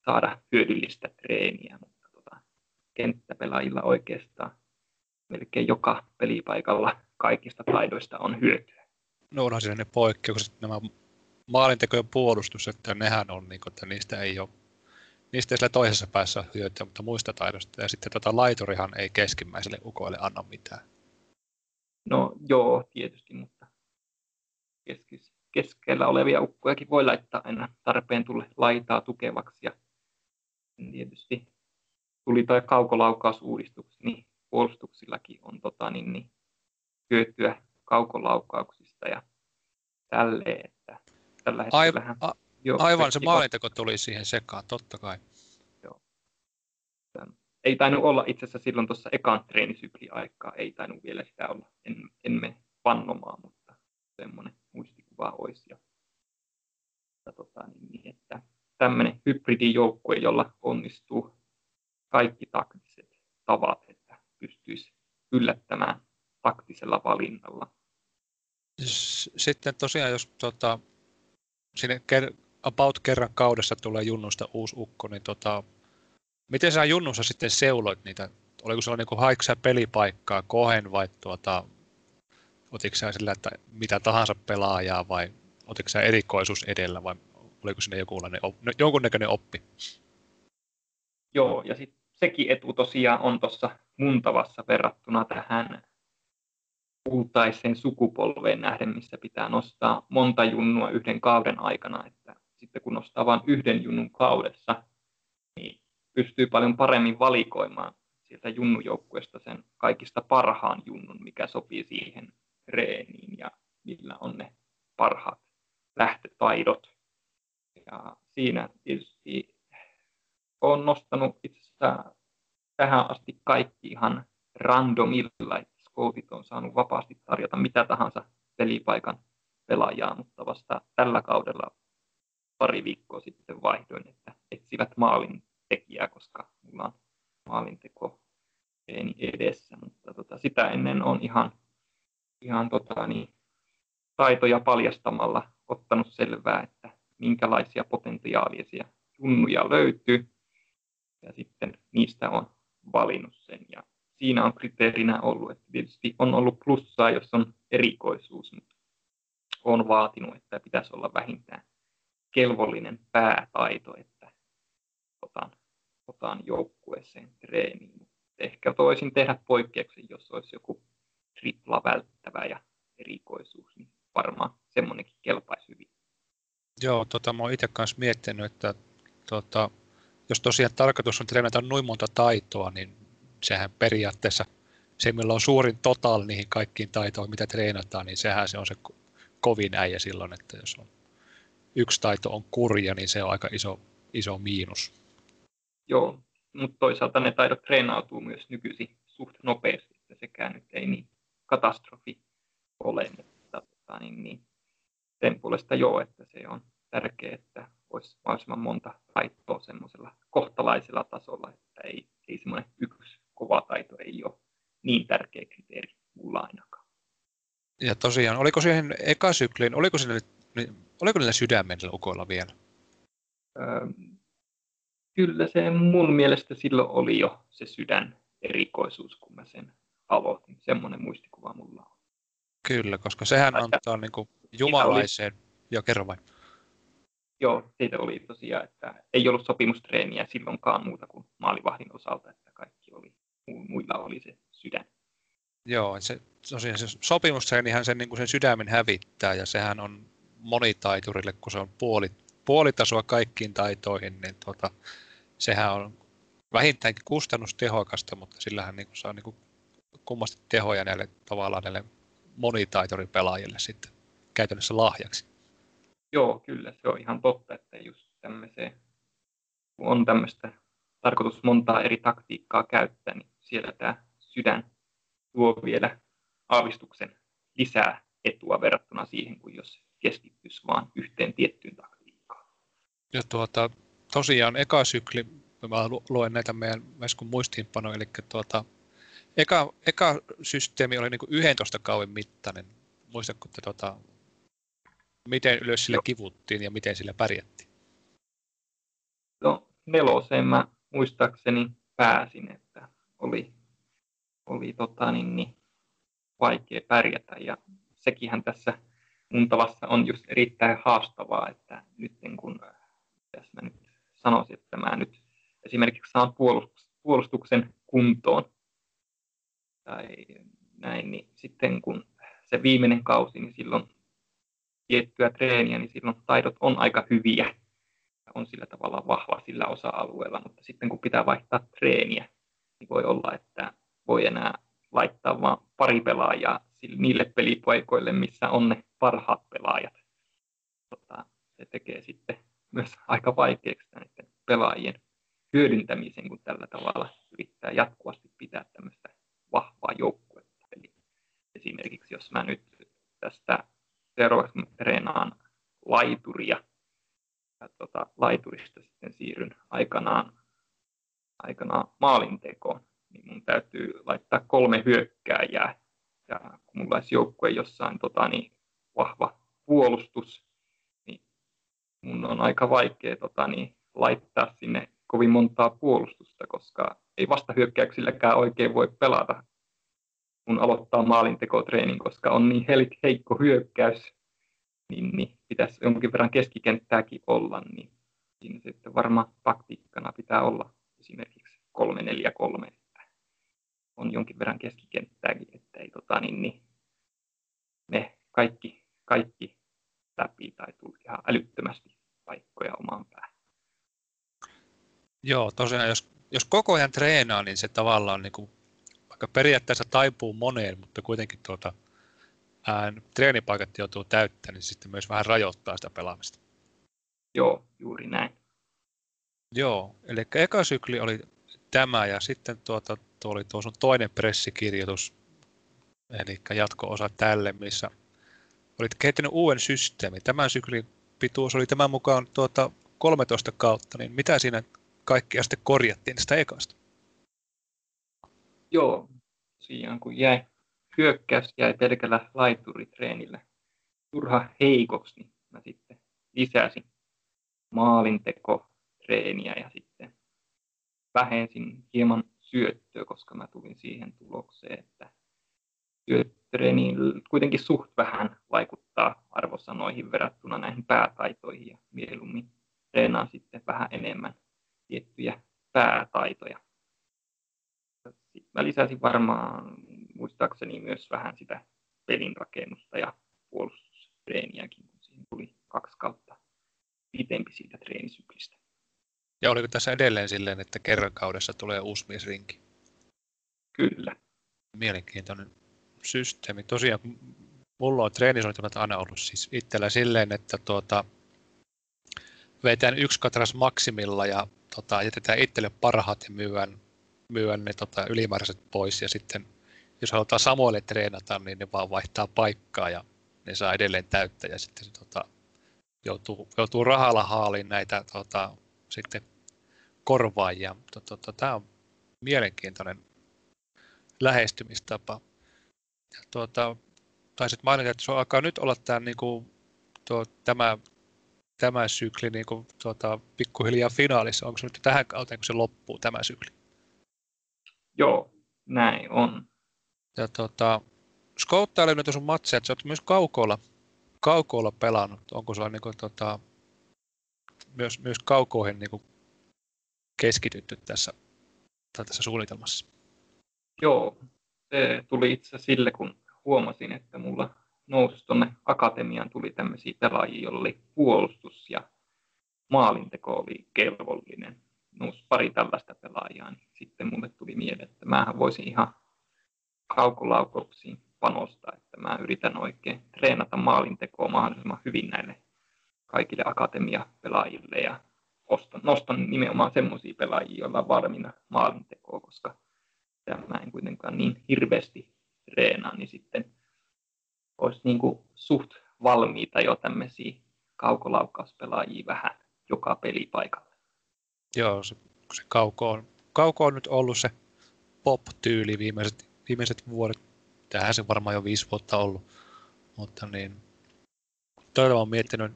saada hyödyllistä treeniä, mutta kenttäpelaajilla oikeastaan melkein joka pelipaikalla kaikista taidoista on hyötyä. No onhan siinä ne poikkeukset, nämä maalinteko ja puolustus, että nehän on, niin kuin, että niistä ei sillä toisessa päässä hyötyä, mutta muista taidoista. Ja sitten laiturihan ei keskimmäiselle ukoille anna mitään. No joo, tietysti, mutta keskellä olevia ukkojakin voi laittaa aina tarpeen tulle laitaa tukevaksi. Ja tietysti tuli tai kaukolaukausuudistuksia, niin puolustuksillakin on hyötyä kaukolaukauksista ja tälleen. Aivan, se maalinteko tuli siihen sekaan, totta kai. Joo. Ei tainnut olla itse asiassa silloin tuossa ekan treenisykli aikaa, ei tainnut vielä sitä olla. En mene vannomaan, mutta semmoinen muistikuva olisi. Ja että tämmöinen hybridijoukkue, jolla onnistuu kaikki taktiset tavat, että pystyisi yllättämään taktisella valinnalla. Sitten tosiaan, jos sinne about kerran kaudessa tulee junnusta uusi ukko, niin miten sinä junnussa sitten seuloit niitä? Oliko se niin haiko sinä pelipaikkaa kohen vai otitko sinä sillä, että mitä tahansa pelaajaa vai otitko sinä erikoisuus edellä vai oliko sinne jonkunnäköinen oppi? Joo, ja sitten sekin etu tosiaan on tuossa Muntavassa verrattuna tähän kultaiseen sukupolveen nähden, missä pitää nostaa monta junnua yhden kauden aikana, että sitten kun nostaa vain yhden junnun kaudessa, niin pystyy paljon paremmin valikoimaan sieltä junnujoukkueesta sen kaikista parhaan junnun, mikä sopii siihen treeniin ja millä on ne parhaat lähtötaidot. Ja siinä tietysti olen nostanut itse asiassa tähän asti kaikki ihan randomilla, koutit on saanut vapaasti tarjota mitä tahansa pelipaikan pelaajaa, mutta vasta tällä kaudella pari viikkoa sitten vaihdoin, että etsivät maalintekijää, koska minulla on maalinteko edessä, mutta sitä ennen on ihan taitoja paljastamalla ottanut selvää, että minkälaisia potentiaalisia junnuja löytyy, ja sitten niistä on valinnut sen, ja siinä on kriteerinä ollut, että tietysti on ollut plussaa, jos on erikoisuus, mutta olen vaatinut, että pitäisi olla vähintään kelvollinen päätaito, että otan joukkueeseen treeniin. Ehkä voisin tehdä poikkeuksen, jos olisi joku tripla välttävä ja erikoisuus, niin varmaan semmoinenkin kelpaisi hyvin. Joo, mä oon itse kanssa miettinyt, että jos tosiaan tarkoitus on treenata noin monta taitoa, niin sehän periaatteessa se, millä on suurin totaali niihin kaikkiin taitoihin, mitä treenataan, niin sehän se on se kovin äijä silloin, että jos on yksi taito on kurja, niin se on aika iso miinus. Joo, mutta toisaalta ne taidot treenautuu myös nykyisin suht nopeasti. että sekään nyt ei niin katastrofi ole, mutta niin sen puolesta joo, että se on tärkeää, että olisi mahdollisimman monta taitoa semmoisella kohtalaisella tasolla, että ei semmoinen yksi kova taito ei ole niin tärkeä kriteeri mulla ainakaan. Ja tosiaan, oliko siihen ekasykliin, oliko niillä sydämen ukoilla vielä? Kyllä se mun mielestä silloin oli jo se sydän erikoisuus, kun mä sen aloitin. Semmoinen muistikuva mulla on. Kyllä, koska sehän antaa niin kuin jumalaiseen. Joo, kerro vain. Joo, siitä oli tosiaan, että ei ollut sopimustreeniä silloinkaan muuta kuin maalivahdin osalta, että kaikki oli, muilla oli se sydän. Joo, se, tosiaan se sopimustreenihän sen, niin kuin sen sydämen hävittää, ja sehän on monitaiturille, kun se on puolitasoa kaikkiin taitoihin, niin sehän on vähintäänkin kustannustehokasta, mutta sillähän niin kuin saa niin kuin kummasti tehoja näille tavallaan näille monitaituripelaajille sitten käytännössä lahjaksi. Joo, kyllä se on ihan totta, että just tämmöiseen, kun on tämmöistä tarkoitus montaa eri taktiikkaa käyttää, niin siellä tämä sydän tuo vielä aavistuksen lisää etua verrattuna siihen, kun jos keskittyisi vaan yhteen tiettyyn taktiikkaan. Ja tosiaan eka sykli, mä luen näitä meidän äsken muistiinpanoja, eli eka systeemi oli niin kuin 11 kauden mittainen. Muistatko, että miten ylös sillä kivuttiin ja miten sillä pärjättiin? No, neloseen mä muistaakseni pääsin, että oli vaikea pärjätä, ja sekinhän tässä Muntavassa on just erittäin haastavaa, että nyt kun tässä nyt sanoisin, että mä nyt esimerkiksi saan puolustuksen kuntoon tai näin, niin sitten kun se viimeinen kausi, niin silloin tiettyä treeniä, niin silloin taidot on aika hyviä. On sillä tavalla vahva sillä osa-alueella, mutta sitten kun pitää vaihtaa treeniä, niin voi olla, että voi enää laittaa vain pari pelaajaa niille pelipaikoille, missä on ne parhaat pelaajat. Se tekee sitten myös aika vaikeaksi näiden pelaajien hyödyntämisen, kun tällä tavalla yrittää jatkuvasti pitää tämmöistä vahvaa joukkuetta. Eli esimerkiksi jos mä nyt tästä seuraavaksi treenaan laituria, ja laiturista sitten siirryn aikanaan maalintekoon, niin mun täytyy laittaa 3 hyökkääjää, ja kun mulla olisi joukkue jossain vahva puolustus, niin mun on aika vaikea laittaa sinne kovin montaa puolustusta, koska ei vastahyökkäyksilläkään oikein voi pelata, kun aloittaa maalintekotreenin, koska on niin heikko hyökkäys, niin pitäisi jonkin verran keskikenttääkin olla, niin siinä sitten varmaan taktiikkana pitää olla esimerkiksi 3-4-3, että on jonkin verran keskikenttääkin, että ei ne kaikki läpi tai tuli ihan älyttömästi paikkoja omaan päähän. Joo, tosiaan jos koko ajan treenaa, niin se tavallaan niinku vaikka periaatteessa taipuu moneen, mutta kuitenkin treenipaikat joutuu täyttämään, niin sitten myös vähän rajoittaa sitä pelaamista. Joo, juuri näin. Joo, eli eka sykli oli tämä, ja sitten tuo oli tuo sun toinen pressikirjoitus, eli jatko-osa tälle, missä olit kehittänyt uuden systeemi. Tämän syklin pituus oli tämän mukaan 13 kautta, niin mitä siinä kaikkia sitten korjattiin sitä ekasta? Joo, tosiaan kun hyökkäys jäi pelkällä laituritreenillä turha heikoksi, niin mä sitten lisäsin maalintekotreeniä ja sitten vähensin hieman syöttöä, koska mä tulin siihen tulokseen, että syöttötreeni kuitenkin suht vähän vaikuttaa arvosanoihin verrattuna näihin päätaitoihin, ja mieluummin treenaan sitten vähän enemmän tiettyjä päätaitoja. Sitten mä lisäsin varmaan muistaakseni myös vähän sitä pelinrakennusta ja puolustustreeniäkin, kun siihen tuli 2 kautta pitempi siitä treenisyklistä. Ja oliko tässä edelleen silleen, että kerran kaudessa tulee uusi miesrinki? Kyllä. Mielenkiintoinen systeemi. Tosiaan mulla on treenisuunnitelmat aina ollut siis itsellä silleen, että vetään 1 katras maksimilla ja jätetään itselle parhaat ja myydään ne ylimääräiset pois, ja sitten jos halutaan samoille treenata, niin ne vaan vaihtaa paikkaa ja ne saa edelleen täyttää ja sitten joutuu rahalla haaliin näitä sitten korvaajia. Tämä on mielenkiintoinen lähestymistapa. Ja taisit mainita, että se alkaa nyt olla tämän, niin kuin, tämä sykli niin kuin, pikkuhiljaa finaalissa. Onko se nyt tähän kauteen, kun se loppuu tämä sykli? Joo, näin on. Ja skouttaili nyt sun matseja, että sä oot myös kaukoilla pelannut. Onko sulla niin kuin, myös kaukoihin niin kuin keskitytty tässä suunnitelmassa? Joo, se tuli itse sille, kun huomasin, että mulla nousi tuonne akatemiaan, tuli tämmöisiä pelaajia, joilla oli puolustus ja maalinteko oli kelvollinen. Nousi pari tällaista pelaajaa, niin sitten mulle tuli mieleen, että mähän voisin ihan kaukolaukauksiin panostaa, että mä yritän oikein treenata maalintekoa mahdollisimman hyvin näille kaikille akatemiapelaajille ja nostan nimenomaan semmoisia pelaajia, joilla on varmina maalintekoa, koska mä en kuitenkaan niin hirveästi treenaa, niin sitten olisi niin kuin suht valmiita jo tämmöisiä kaukolaukkauspelaajia vähän joka pelipaikalle. Joo, se kauko on nyt ollut se pop-tyyli viimeiset vuodet. Tähän se varmaan jo 5 vuotta ollut, mutta niin todella olen miettinyt,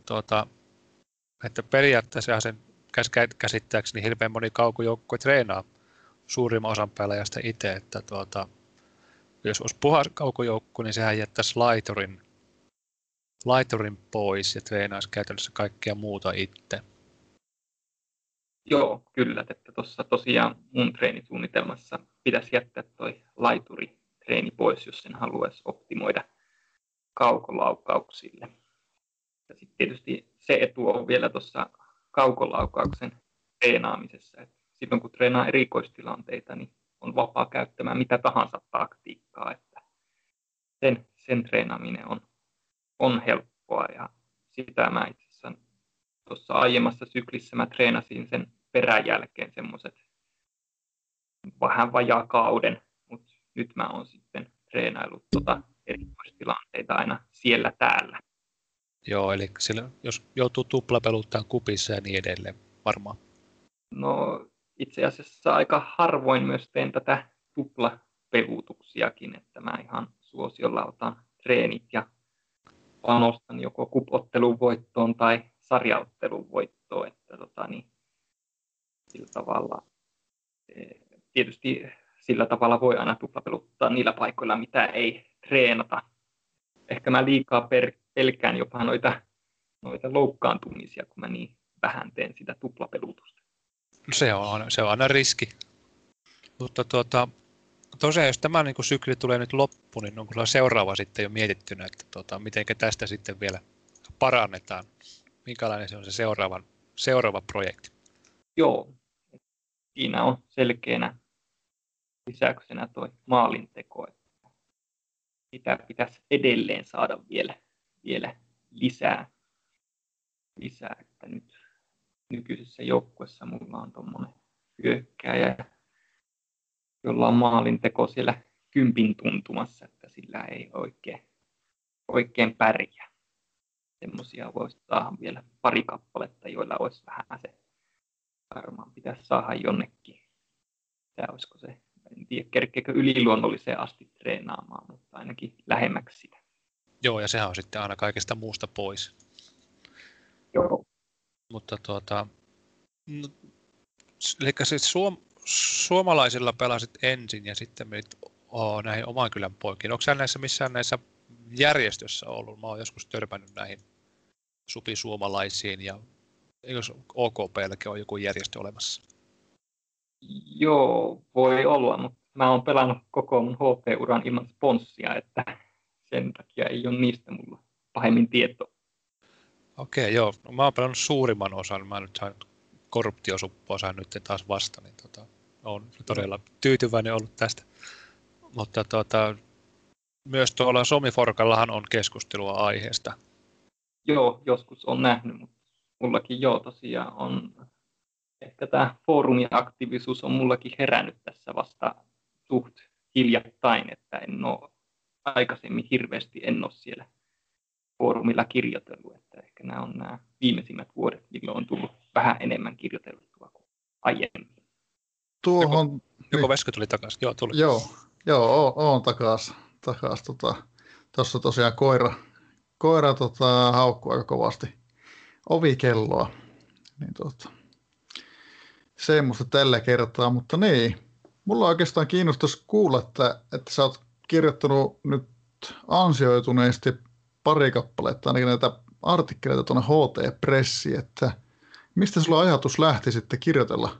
että periaatteessa sen käsittääkseni hirveän moni kaukojoukkue treenaa suurimman osan pelejä sitä itse, että jos olisi puhas kaukojoukku, niin sehän jättäisi laiturin pois ja treenaisi käytännössä kaikkea muuta itse. Joo, kyllä, että tuossa tosiaan mun treenisuunnitelmassa pitäisi jättää toi laituritreeni pois, jos sen haluaisi optimoida kaukolaukauksille. Ja sitten tietysti se etu on vielä tuossa kaukolaukauksen treenaamisessa, että silloin kun treenaa erikoistilanteita, niin on vapaa käyttämään mitä tahansa taktiikkaa, että sen treenaaminen on helppoa ja sitä mä itse asiassa tuossa aiemmassa syklissä mä treenasin sen peräjälkeen semmoiset vähän vajaa kauden, mutta nyt mä oon sitten treenaillut erikoistilanteita aina siellä täällä. Joo, eli sillä, jos joutuu tuplapeluttaan kupissa ja niin edelleen varmaan. No itse asiassa aika harvoin myös teen tätä tuplapelutuksiakin, että mä ihan suosiolla otan treenit ja panostan joko kup-ottelun voittoon tai sarjaottelun voittoon, että sillä tavalla tietysti sillä tavalla voi aina tuplapeluttaa niillä paikoilla, mitä ei treenata. Ehkä mä liikaa pelkään jopa noita loukkaantumisia, kun mä niin vähän teen sitä tuplapelutusta. Se on aina riski. Mutta tosiaan, jos tämä niin sykli tulee nyt loppuun, niin onko seuraava sitten jo mietittynä, että miten tästä sitten vielä parannetaan? Minkälainen se on se seuraava projekti? Joo, siinä on selkeänä lisäyksenä tuo maalinteko. Sitä pitäisi edelleen saada vielä lisää, että nyt nykyisessä joukkueessa mulla on tuommoinen hyökkääjä, jolla on maalinteko siellä 10 tuntumassa, että sillä ei oikein pärjää. Semmoisia voisi saada vielä pari kappaletta, joilla olisi vähän se, varmaan pitäisi saada jonnekin. Tämä olisiko se, en tiedä kerkeekö yliluonnolliseen asti treenaamaan, mutta ainakin lähemmäksi sitä. Joo, ja sehän on sitten aina kaikesta muusta pois. Joo. Mutta no, eli siis suomalaisilla pelasit ensin ja sitten menit näihin oman kylän poikiin. Onko sä missään näissä järjestöissä ollut? Mä oon joskus törmännyt näihin supisuomalaisiin ja jos OKP:lläkin on joku järjestö olemassa? Joo, voi olla, mutta mä oon pelannut koko mun HP-uran ilman sponssia, että sen takia ei ole niistä mulla pahemmin tietoa. Okei, joo. No, mä oon pelannut suurimman osan. Mä nyt sain korruptiosuppua nyt taas vasta, niin oon todella tyytyväinen ollut tästä. Mutta myös tuolla Somiforkallahan on keskustelua aiheesta. Joo, joskus on nähnyt, mutta mullakin tosiaan on. Ehkä tämä foorumiaktiivisuus on mullakin herännyt tässä vasta suht hiljattain, että en ole aikaisemmin hirveästi siellä foorumilla kirjoitellut, että ehkä nämä on nämä viimeisimmät vuodet, milloin on tullut vähän enemmän kirjoiteltua kuin aiemmin. Tuohon... Joko Vesko tuli takaisin? Joo, tuli. Joo, olen takaisin. Tuossa tosiaan koira haukkuu aika kovasti ovikelloa. Niin, semmoista tällä kertaa, mutta niin. Mulla oikeastaan kiinnostaisi kuulla, että sä oot kirjoittanut nyt ansioituneesti pari kappaletta, ainakin näitä artikkeleita tuonne HT Pressiin, että mistä sulla ajatus lähti sitten kirjoitella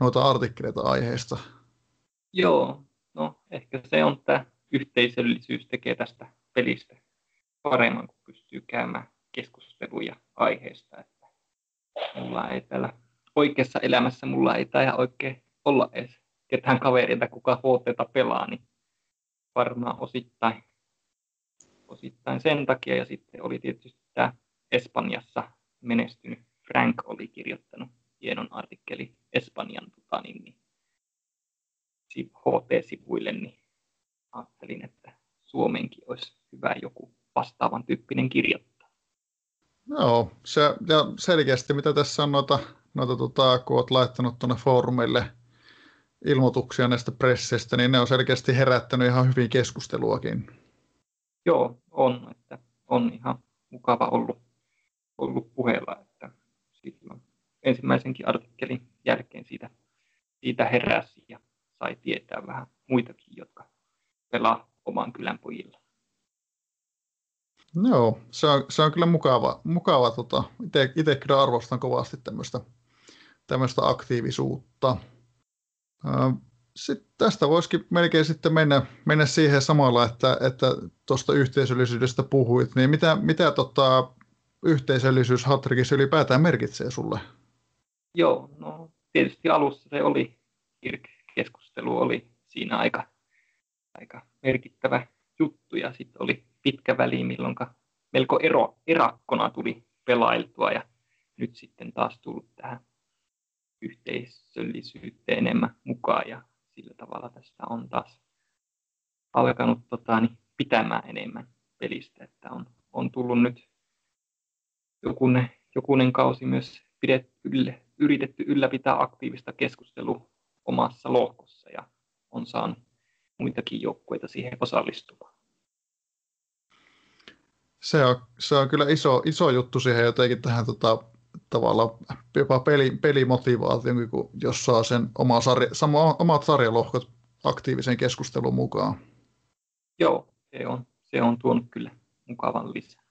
noita artikkeleita aiheesta? Joo, no ehkä se on tämä yhteisöllisyys tekee tästä pelistä paremman, kun pystyy käymään keskusteluja aiheesta. Että mulla ei täällä oikeassa elämässä taida oikein olla edes ketään kaverilta, kuka HT:ta pelaa, niin varmaan osittain sen takia. Ja sitten oli tietysti tämä Espanjassa menestynyt Frank oli kirjoittanut hienon artikkeli Espanjan HT-sivuille, niin ajattelin, että Suomenkin olisi hyvä joku vastaavan tyyppinen kirjoittaa. Joo, ja selkeästi mitä tässä on noita, kun olet laittanut tuonne foorumille ilmoituksia näistä presseistä, niin ne on selkeästi herättänyt ihan hyvin keskusteluakin. Joo, on, että on ihan mukava ollut puheella, että ensimmäisenkin artikkelin jälkeen siitä heräsi ja sai tietää vähän muitakin, jotka pelaa oman kylän pojilla. Joo, se on kyllä mukava. Itse kyllä arvostan kovasti tämmöistä aktiivisuutta. Sitten tästä voisikin melkein sitten mennä siihen samalla, että tuosta yhteisöllisyydestä puhuit. Niin mitä yhteisöllisyys Hattrickissa ylipäätään merkitsee sulle? Joo, no tietysti alussa se oli, keskustelu oli siinä aika merkittävä juttu, ja sitten oli pitkä väli, milloin melko erakkona tuli pelailtua, ja nyt sitten taas tullut tähän yhteisöllisyyteen enemmän mukaan, ja sillä tavalla tästä on taas alkanut pitämään enemmän pelistä, että on tullut nyt jokunen kausi myös yritetty ylläpitää aktiivista keskustelua omassa lohkossa, ja on saanut muitakin joukkueita siihen osallistumaan. Se on kyllä iso juttu siihen jotenkin tähän tavallaan jopa pelimotivaation, kun jos saa sen omat sarjalohkot aktiiviseen keskusteluun mukaan. Joo, se on tuonut kyllä mukavan lisää.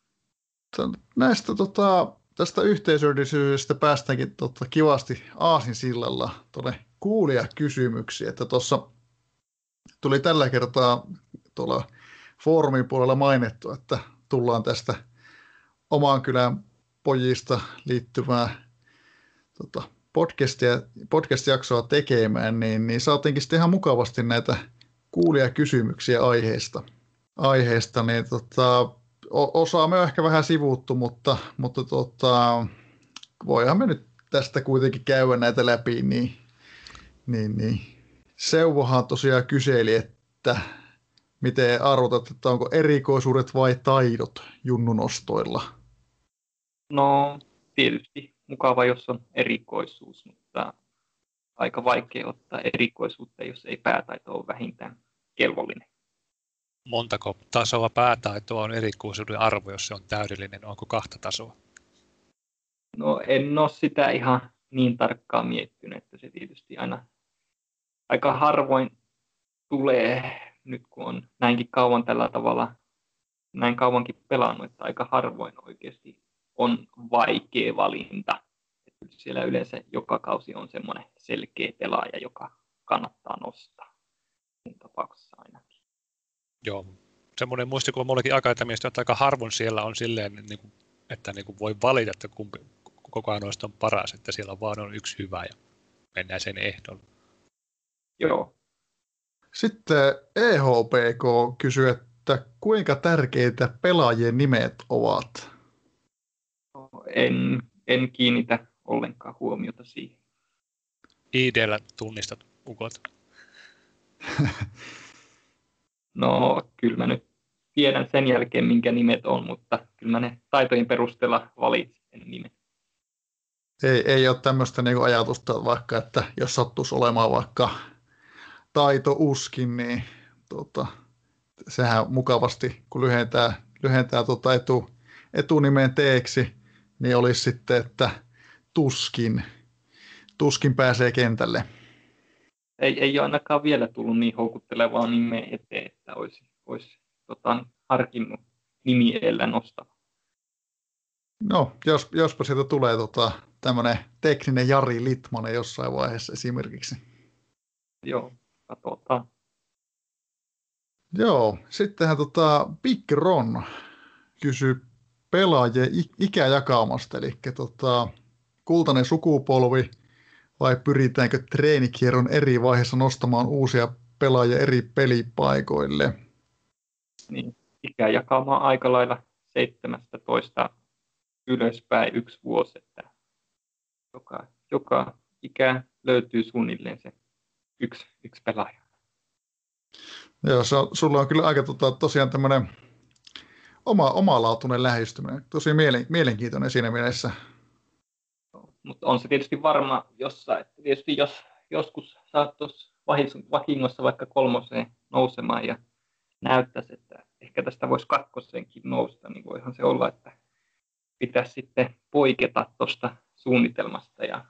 Näistä tästä yhteisöllisyydestä päästäänkin kivasti aasinsillalla tuonne kuulijakysymyksiä, että tuossa tuli tällä kertaa tuolla foorumin puolella mainittu, että tullaan tästä oman kylän pojista liittyvää podcast-jaksoa tekemään, niin saatiinkin sitten ihan mukavasti näitä kuulijakysymyksiä aiheesta niin osaa me ehkä vähän sivuuttu, mutta voidaan me nyt tästä kuitenkin käydä näitä läpi, niin. Seuvohan tosiaan kyseli, että miten arvotat, että onko erikoisuudet vai taidot junnunostoilla? No tietysti mukava, jos on erikoisuus, mutta aika vaikea ottaa erikoisuutta, jos ei päätaito ole vähintään kelvollinen. Montako tasoa päätaitoa on erikoisuuden arvo, jos se on täydellinen? Onko 2 tasoa? No en ole sitä ihan niin tarkkaan miettinyt, että se tietysti aina aika harvoin tulee, nyt kun on näinkin kauan tällä tavalla, näin kauankin pelannut, että aika harvoin oikeasti on vaikea valinta. Että siellä yleensä joka kausi on semmoinen selkeä pelaaja, joka kannattaa nostaa. Mun tapauksessa ainakin. Joo, semmoinen muistikuva mullakin aikaisemmista, että aika harvoin siellä on silleen, että voi valita, että kumpi koko ajan on paras, että siellä vaan on yksi hyvä ja mennään sen ehdolla. Joo. Sitten EHPK kysyy, että kuinka tärkeitä pelaajien nimet ovat? En kiinnitä ollenkaan huomiota siihen. ID:llä tunnistat ukot. No, kyllä mä nyt tiedän sen jälkeen, minkä nimet on, mutta kyllä mä ne taitojen perusteella valitsin nimet. Ei ole tämmöistä niinku ajatusta vaikka, että jos sattuisi olemaan vaikka taitouskin, niin sehän mukavasti, kun lyhentää etunimeen teeksi, niin olisi sitten, että tuskin pääsee kentälle. Ei ole ainakaan vielä tullut niin houkuttelevaa nimeä eteen, että olisi harkinnut nimiellä nostava. No, jospa sieltä tulee tämmöinen tekninen Jari Litmanen jossain vaiheessa esimerkiksi. Joo, katsotaan. Joo, sittenhän Big Ron kysyi pelaajien ikäjakaumasta, eli kultainen sukupolvi, vai pyritäänkö treenikierron eri vaiheessa nostamaan uusia pelaajia eri pelipaikoille? Niin, ikäjakauma on aika lailla 17 ylöspäin yksi vuosi, että joka ikä löytyy suunnilleen se yksi pelaaja. Joo, sulla on kyllä aika tosiaan tämmöinen omalaatuinen lähestyminen. Tosi mielenkiintoinen siinä mielessä. Mutta on se tietysti varma jossain, että tietysti jos joskus saattoisi vahingossa vaikka 3:een nousemaan ja näyttäisi, että ehkä tästä voisi 2:eenkin nousta, niin voihan se olla, että pitäisi sitten poiketa tuosta suunnitelmasta ja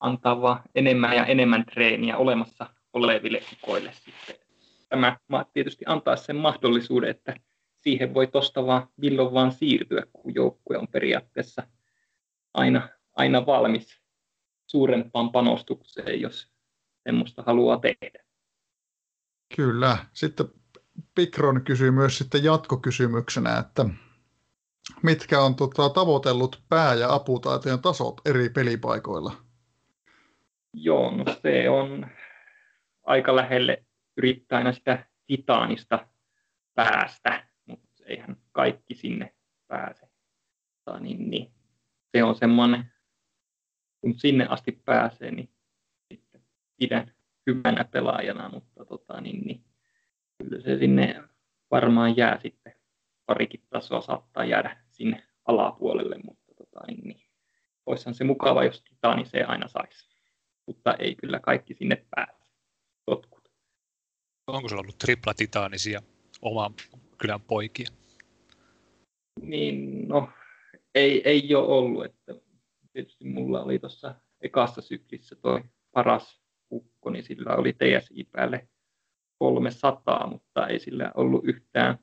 antaa vaan enemmän ja enemmän treeniä olemassa oleville ukoille sitten. Tämä tietysti antaa sen mahdollisuuden, että siihen voi tuosta vaan milloin vaan siirtyä, kun joukkue on periaatteessa aina valmis suurempaan panostukseen, jos semmoista haluaa tehdä. Kyllä. Sitten Pikron kysyy myös sitten jatkokysymyksenä, että mitkä on tavoitellut pää- ja aputaitojen tasot eri pelipaikoilla? Joo, no se on aika lähelle yrittää aina sitä titaanista päästä, mutta eihän kaikki sinne pääse. Niin. Se on semmoinen, kun sinne asti pääsee, niin sitten pidän hyvänä pelaajana, mutta kyllä se sinne varmaan jää sitten. Parikin tasoa saattaa jäädä sinne alapuolelle, mutta olisihan se mukava, jos titaaniseen aina saisi. Mutta ei kyllä kaikki sinne pääse. Totkut. Onko se ollut triplatitaanisia oman kylän poikia? Niin, no... Ei ole ollut, että tietysti mulla oli tuossa ekassa syklissä toi paras ukko, niin sillä oli TSI päälle 300, mutta ei sillä ollut yhtään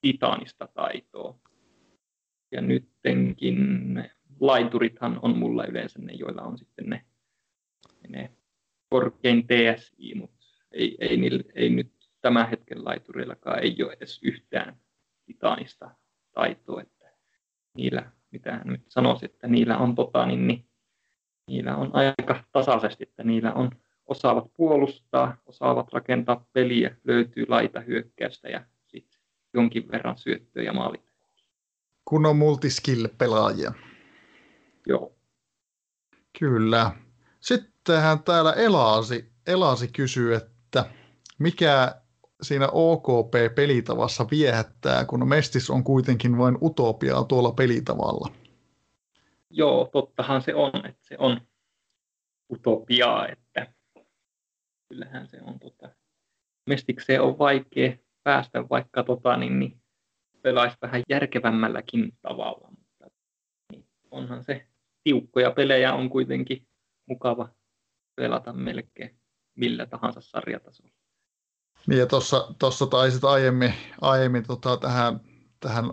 titaanista taitoa. Ja nyttenkin laiturithan on mulla yleensä ne, joilla on sitten ne korkein TSI, mutta ei nyt tämän hetken laiturillakaan ei ole edes yhtään titaanista taitoa. Niillä, mitä nyt sanoisin, että niillä on, niillä on aika tasaisesti, että niillä on osaavat puolustaa, osaavat rakentaa peliä, löytyy laitahyökkäystä ja sitten jonkin verran syöttöä ja maalit. Kun on multiskill-pelaajia. Joo. Kyllä. Sittenhän täällä Elasi kysyy, että mikä siinä OKP-pelitavassa viehättää, kun mestis on kuitenkin vain utopiaa tuolla pelitavalla. Joo, tottahan se on, että se on utopiaa, että kyllähän se on mestikseen on vaikea päästä, vaikka pelaisi vähän järkevämmälläkin tavalla, mutta onhan se tiukkoja pelejä on kuitenkin mukava pelata melkein millä tahansa sarjatasolla. Niin ja tuossa taisit aiemmin tähän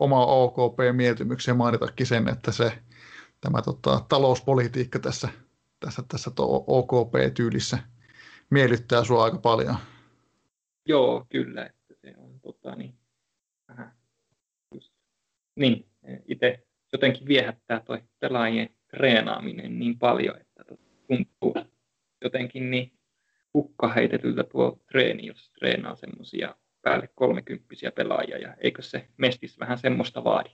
omaa OKP-mieltymykseen mainitakin sen, että tämä talouspolitiikka tässä OKP-tyylissä miellyttää sua aika paljon. Joo, kyllä, että se on niin itse jotenkin viehättää toi pelaajien treenaaminen niin paljon, että tuntuu jotenkin niin hukkaheitetyltä tuo treeni, jos treenaa semmoisia päälle 30 pelaajia, ja eikö se mestis vähän semmoista vaadi?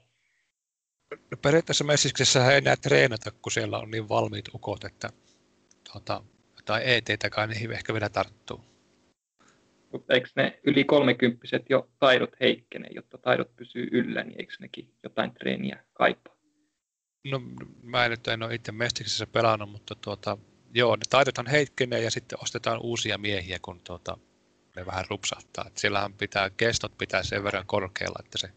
No, periaatteessa mestiksessä ei enää treenata, kun siellä on niin valmiit ukot, että jotain ET-täkään niihin ehkä vielä tarttuu. mutta eikö ne yli 30-vuotiaat jo taidot heikkene, jotta taidot pysyy yllä, niin eikö nekin jotain treeniä kaipaa? No mä nyt en ole itse Mestiksessä pelannut, mutta joo, ne taidothan heikkenee ja sitten ostetaan uusia miehiä, kun ne vähän rupsahtaa. Et siellähän kestot pitää sen verran korkealla, että se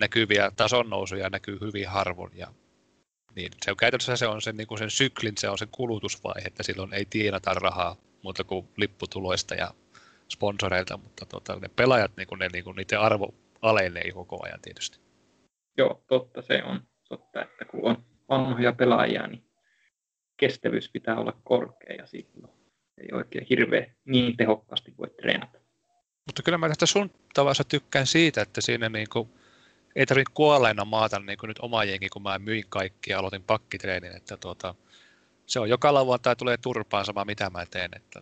näkyviä tasonnousuja näkyy hyvin harvoin. Ja niin, se on käytännössä se on sen, niin kuin sen syklin, se on sen kulutusvaihe, että silloin ei tienata rahaa muuta kuin lipputuloista ja sponsoreilta, mutta ne pelaajat, niin kuin niiden arvo alenee koko ajan tietysti. Joo, totta se on. Totta, että kun on vanhoja pelaajia, niin kestävyys pitää olla korkea ja silloin ei oikein hirveän niin tehokkaasti voi treenata. Mutta kyllä mä tästä sun tavassa tykkään siitä, että siinä niin kuin ei tarvitse kuolleena maata niin kuin nyt oma jengi, kun mä myin kaikki ja aloitin pakkitreenin, että se on joka lauantai tulee turpaan sama mitä mä teen, että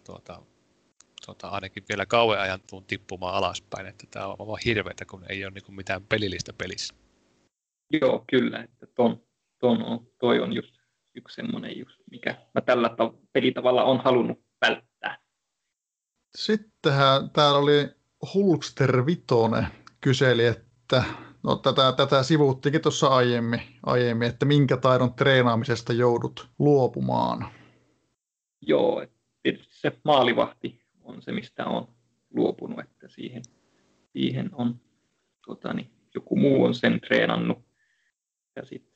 ainakin vielä kauan ajan tuun tippumaan alaspäin, että tää on vaan hirveetä, kun ei ole niin kuin mitään pelillistä pelissä. Joo, kyllä, että toi on just yksi semmoinen, mikä mä tällä pelitavalla on halunnut välttää. Sittenhän täällä oli Hulkster Vitonen kyseli, että no, tätä sivuuttikin tuossa aiemmin, että minkä taidon treenaamisesta joudut luopumaan? Joo, että tietysti se maalivahti on se, mistä olen luopunut, että siihen on joku muu on sen treenannut ja sitten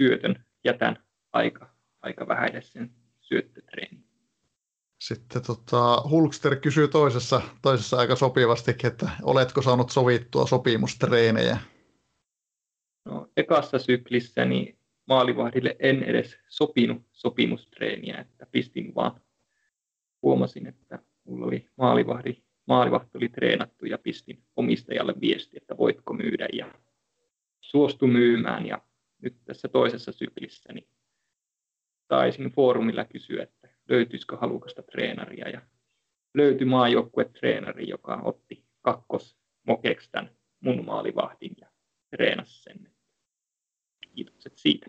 syötön jätän aika vähäille sen syöttötreeni. Sitten Hulkster kysyy toisessa aika sopivastikin, että oletko saanut sovittua sopimustreenejä? No, ekassa syklissä niin maalivahdille en edes sopinut sopimustreeniä, että pistin vaan. Huomasin, että mulla oli maalivahti oli treenattu ja pistin omistajalle viesti, että voitko myydä ja suostui myymään. Ja nyt tässä toisessa syklissä niin taisin foorumilla kysyä, että löytyisikö halukasta treenaria ja löytyi maajoukkuetreenari, joka otti kakkosmokeksi tämän mun maalivahdin ja treenasi sen. Kiitokset siitä.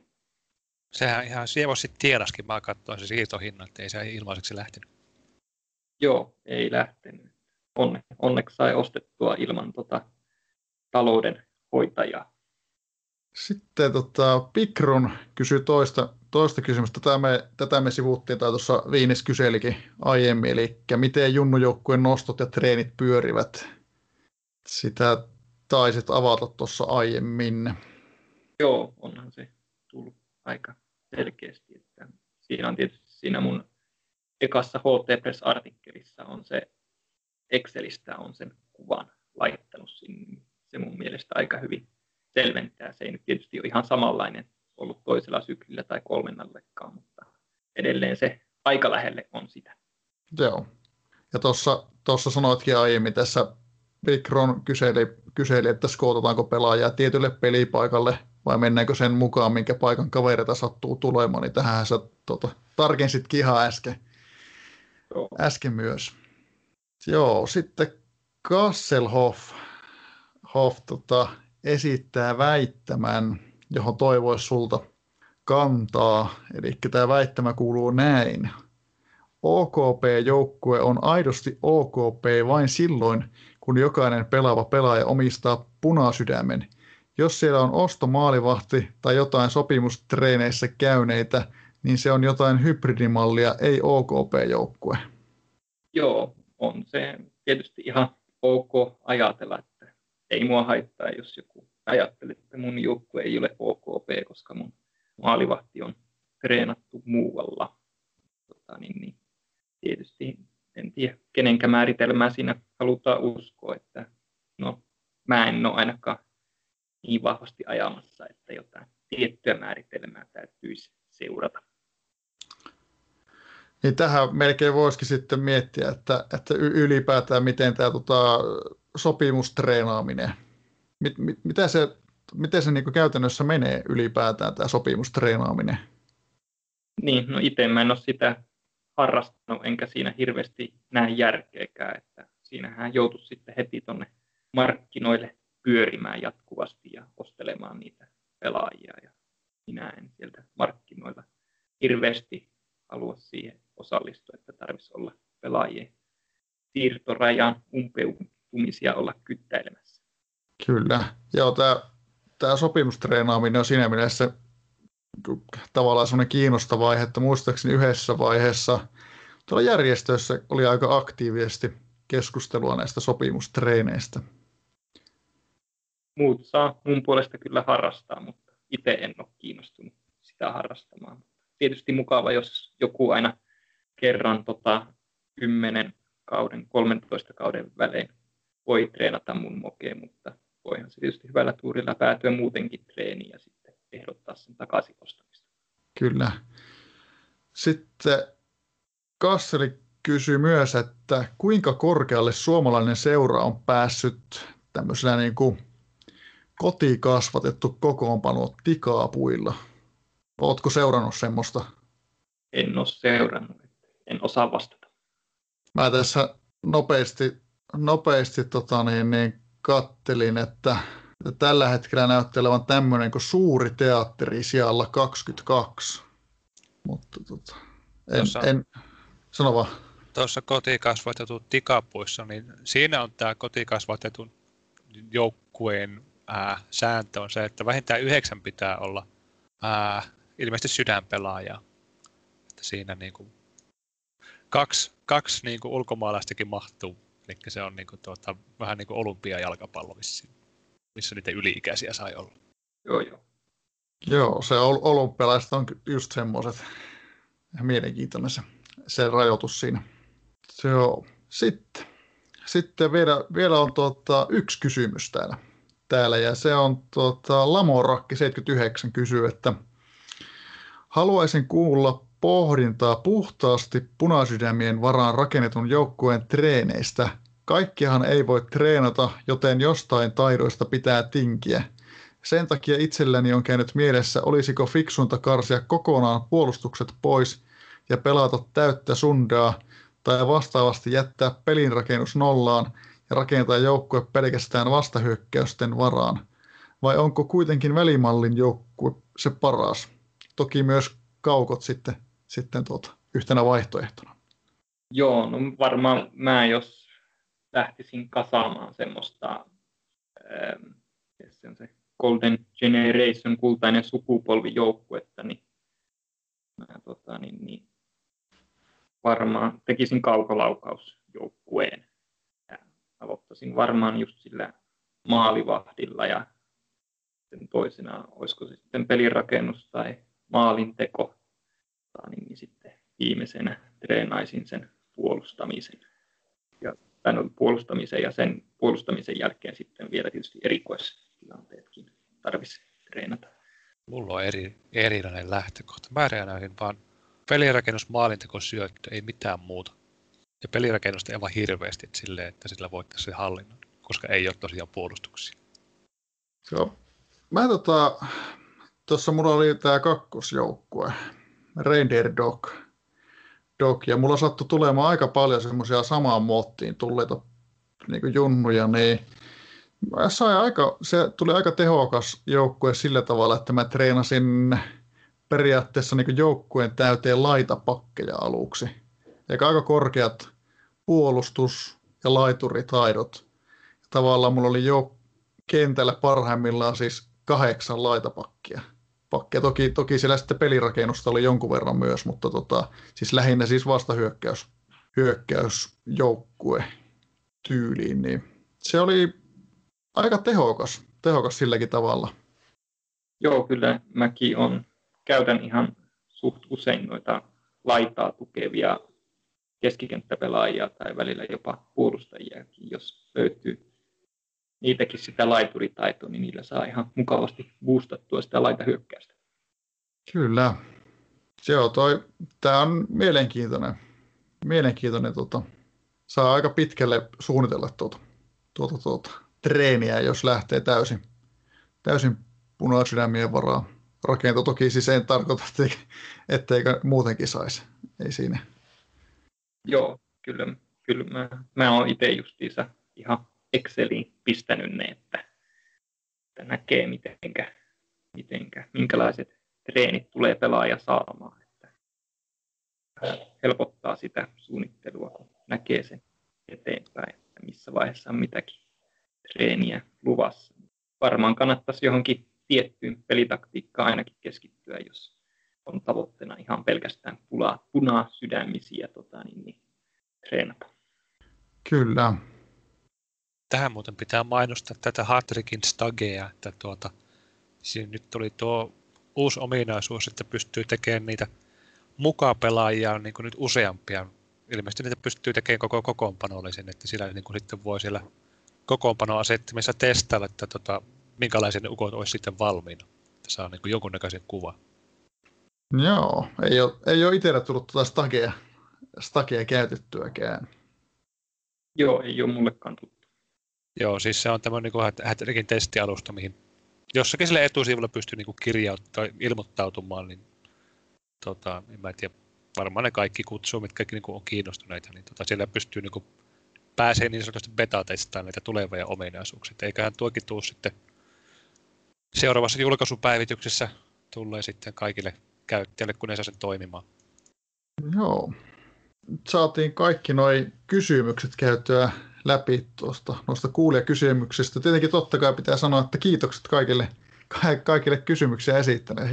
Sehän ihan sievosti tiedaskin, mä katsoin se siirtohinnan, että ei se ilmaiseksi lähtenyt. Joo, ei lähtenyt. Onneksi sai ostettua ilman talouden hoitajaa. Sitten Pikron kysyi toista kysymystä. Tätä me sivuuttiin, tai tuossa Viinis kyselikin aiemmin, eli miten junnujoukkueen nostot ja treenit pyörivät? Sitä taisit avata tuossa aiemmin. Joo, onhan se tullut aika selkeästi. Että siinä on tietysti siinä mun ekassa HT Press-artikkelissa on se, Excelistä on sen kuvan laittanut sinne. Se mun mielestä aika hyvin selventää. Se ei nyt tietysti ole ihan samanlainen ollut toisella syklillä tai kolmannellekaan, mutta edelleen se aika lähelle on sitä. Joo. Ja tuossa sanoitkin aiemmin tässä, Vikron kyseli, että skootataanko pelaajaa tietylle pelipaikalle vai mennäänkö sen mukaan, minkä paikan kavereita sattuu tulemaan, niin tähän sä tarkensitkin ihan äsken myös. Joo, sitten Kasselhoff esittää väittämän, johon toivoisi sulta kantaa. Eli tämä väittämä kuuluu näin. OKP-joukkue on aidosti OKP vain silloin, kun jokainen pelaava pelaaja omistaa punasydämen. Jos siellä on ostomaalivahti tai jotain sopimustreeneissä käyneitä, niin se on jotain hybridimallia, ei OKP-joukkue. Joo. On se tietysti ihan ok ajatella, että ei mua haittaa, jos joku ajattelee, että mun joukkue ei ole OKP, koska mun maalivahti on treenattu muualla. Tietysti en tiedä, kenenkä määritelmää siinä halutaan uskoa, että no, mä en ole ainakaan niin vahvasti ajamassa, että jotain tiettyä määritelmää täytyisi seurata. Niin tähän melkein voisikin sitten miettiä, että ylipäätään miten tämä sopimustreenaaminen, miten se niin kuin käytännössä menee ylipäätään tämä sopimustreenaaminen? Niin, no itse mä en ole sitä harrastanut, enkä siinä hirveästi näe järkeäkään, että siinähän joutuisi sitten heti tuonne markkinoille pyörimään jatkuvasti ja ostelemaan niitä pelaajia ja minä en sieltä markkinoilla hirveästi halua siihen osallistua, että tarvitsisi olla pelaajien siirtorajan umpeutumisia olla kyttäilemässä. Kyllä. Joo, tämä sopimustreenaaminen on siinä mielessä tavallaan semmoinen kiinnostava aihe, että muistaakseni yhdessä vaiheessa tuolla järjestöissä oli aika aktiivisesti keskustelua näistä sopimustreeneistä. Muut saa mun puolesta kyllä harrastaa, mutta itse en ole kiinnostunut sitä harrastamaan. Tietysti mukava, jos joku aina kerran 10 kauden, 13 kauden välein voi treenata mun mokeen, mutta voihan se tietysti hyvällä tuurilla päätyä muutenkin treeniin ja sitten ehdottaa sen takaisin ostamista. Kyllä. Sitten Kasseli kysyi myös, että kuinka korkealle suomalainen seura on päässyt tämmöisenä niin kuin kotiin kasvatettu kokoonpano tikaapuilla. Ootko seurannut semmoista? En ole seurannut. En osaa vastata. Mä tässä nopeasti kattelin, että tällä hetkellä näyttää olevan tämmöinen kuin suuri teatteri sijalla 22. Mutta en sano vaan. Tuossa kotikasvatetun tikapuissa, niin siinä on tämä kotikasvatetun joukkueen sääntö on se, että vähintään 9 pitää olla ilmeisesti sydänpelaajaa. Että siinä niinku kaksi niinku ulkomaalaistakin mahtuu. Eli se on niinku vähän niinku olympiajalkapallo missä niitä yli-ikäisiä sai olla. Joo, se olympialaiset on just semmoiset. Mielenkiintoinen se rajoitus siinä. Joo. Sitten vielä on yksi kysymys täällä ja se on Lamorakki 79 kysyy, että haluaisin kuulla pohdintaa puhtaasti punasydämien varaan rakennetun joukkueen treeneistä. Kaikkihan ei voi treenata, joten jostain taidoista pitää tinkiä. Sen takia itselläni on käynyt mielessä, olisiko fiksuinta karsia kokonaan puolustukset pois ja pelata täyttä sundaa tai vastaavasti jättää pelinrakennus nollaan ja rakentaa joukkue pelkästään vastahyökkäysten varaan. Vai onko kuitenkin välimallin joukkue se paras? Toki myös kaukot sitten yhtenä vaihtoehtona. Joo, no varmaan mä jos lähtisin kasaamaan semmoista Golden Generation, kultainen sukupolvijoukkuetta, niin mä varmaan tekisin kaukolaukausjoukkueen. Aloittaisin varmaan just sillä maalivahdilla ja sen toisena, olisiko se sitten pelirakennus tai maalinteko, niin sitten viimeisenä treenaisin sen puolustamisen. Ja tämän puolustamisen ja sen puolustamisen jälkeen sitten vielä tietysti erikoistilanteetkin tarvitsisi treenata. Mulla on erilainen lähtökohta. Mä treenaisin vaan pelirakennus, maalinteko, syöttö, ei mitään muuta. Ja pelirakennusta ei vaan hirveästi silleen, että sillä voittaisi se hallinnon, koska ei ole tosiaan puolustuksia. Joo. Mä tuossa mulla oli tää kakkosjoukkue, Reindeer dog, ja mulla sattui tulemaan aika paljon semmoisia samaan muottiin tulleita niinku junnuja, niin se tuli aika tehokas joukkue sillä tavalla, että mä treenasin periaatteessa niinku joukkueen täyteen laitapakkeja aluksi. Eikä aika korkeat puolustus- ja laituritaidot. Tavallaan mulla oli jo kentällä parhaimmillaan siis 8 laitapakkia. Toki siellä sitten pelirakennusta oli jonkun verran myös, mutta siis lähinnä siis vastahyökkäysjoukkue tyyliin. Niin se oli aika tehokas silläkin tavalla. Joo, kyllä mäkin käytän ihan suht usein noita laitaa tukevia keskikenttäpelaajia tai välillä jopa puolustajiakin, jos löytyy niitäkin sitä laituritaitoa, niin niillä saa ihan mukavasti boostattua sitä laitahyökkäystä. Kyllä. Tämä on mielenkiintoinen. Saa aika pitkälle suunnitella treeniä, jos lähtee täysin punasydämien varaan. Rakento toki siis en tarkoita, etteikö muutenkin saisi. Ei siinä. Joo, kyllä mä oon itse justiinsa ihan Exceliin pistänyt ne, että näkee minkälaiset treenit tulee pelaaja saamaan. Että helpottaa sitä suunnittelua, kun näkee sen eteenpäin, että missä vaiheessa on mitäkin treeniä luvassa. Varmaan kannattaisi johonkin tiettyyn pelitaktiikkaan ainakin keskittyä, jos on tavoitteena ihan pelkästään punaa sydämisiä treenata. Kyllä. Tähän muuten pitää mainostaa tätä Hattrickin stagea, että siinä nyt oli tuo uusi ominaisuus, että pystyy tekemään niitä mukapelaajia niin kuin nyt useampia. Ilmeisesti niitä pystyy tekemään koko kokoonpanollisen, että sillä niin kuin sitten voi siellä kokoonpanon asettimissa testailla, että minkälaisia ne ukot olisi sitten valmiina. Että saa niin kuin jonkunnäköisen kuvan. Joo, ei ole itsellä tullut stagea käytettyäkään. Joo, ei ole mullekaan tuttu. Joo, siis se on tämmöinen niin Hattrickin testialusta, mihin jossakin sillä etusivulla pystyy niin kirjauttamaan, ilmoittautumaan, niin en mä tiedä, varmaan ne kaikki kutsuu, mitkä kaikki niin on kiinnostuneita, niin siellä pystyy niin pääsee niin sanotusti beta-testaamaan näitä tulevia ominaisuuksia. Eiköhän tuokin tule sitten seuraavassa julkaisupäivityksessä tulee sitten kaikille käyttäjille, kun ne saa sen toimimaan. Joo. Saatiin kaikki noin kysymykset käytyä läpi noista kuulijakysymyksistä. Tietenkin totta kai pitää sanoa, että kiitokset kaikille kysymyksiä esittäneet.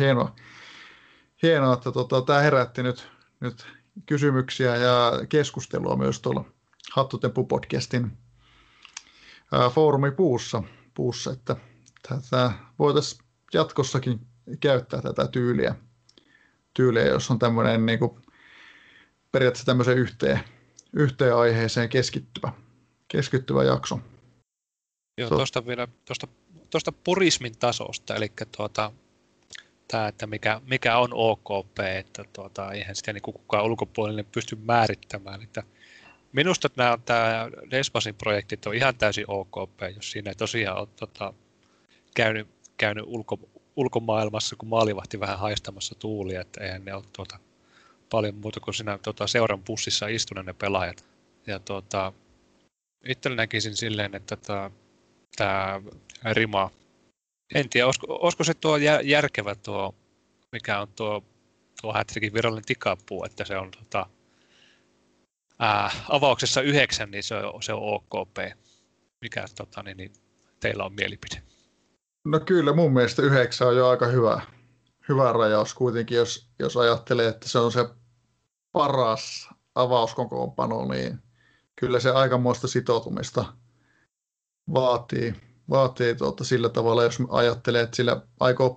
Hienoa, että tämä herätti nyt kysymyksiä ja keskustelua myös tuolla Hattotempo-podcastin foorumipuussa, että voitaisiin jatkossakin käyttää tätä tyyliä, jos on tämmöinen niin kuin periaatteessa tämmöiseen yhteen aiheeseen keskittyvä jakso. Joo, tuosta vielä tuosta purismin tasosta, eli tämä, että mikä on OKP, että eihän sitä niin kukaan ulkopuolinen pysty määrittämään. Että minusta tämä DSpatsin projektit on ihan täysin OKP, jos siinä ei tosiaan ole käynyt ulkomaailmassa, kun maalivahti vähän haistamassa tuulia, että eihän ne ole paljon muuta kuin siinä seuran bussissa istuneet ne pelaajat. Ja itsellä näkisin silleen, että tämä rima, en tiedä, olisiko se tuo järkevä mikä on tuo Hattrickin virallinen tikapuu, että se on avauksessa 9, niin se on OKP. Mikä teillä on mielipide? No kyllä, mun mielestä 9 on jo aika hyvä rajaus kuitenkin, jos ajattelee, että se on se paras avauskokoonpano, niin kyllä se aikamoista sitoutumista vaatii sillä tavalla, jos ajattelee, että sillä aikoo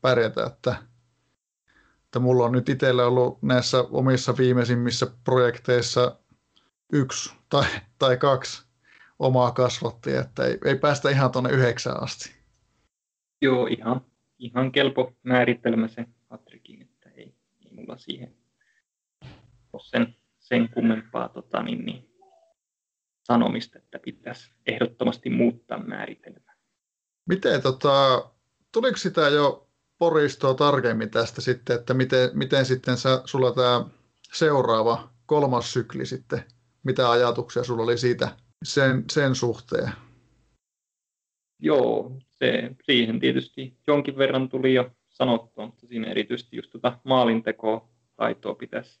pärjätä, että mulla on nyt itsellä ollut näissä omissa viimeisimmissä projekteissa 1 tai 2 omaa kasvattia, että ei päästä ihan tuonne 9 asti. Joo, ihan kelpo määritelmä se Hattrickin, että ei mulla siihen ole sen kummempaa sanomista, että pitäisi ehdottomasti muuttaa määritelmää. Miten, tuliko sitä jo poristoa tarkemmin tästä sitten, että miten sitten sulla tämä seuraava 3. sykli sitten, mitä ajatuksia sulla oli siitä sen suhteen? Joo, siihen tietysti jonkin verran tuli jo sanottua, mutta siinä erityisesti just maalintekotaitoa pitäisi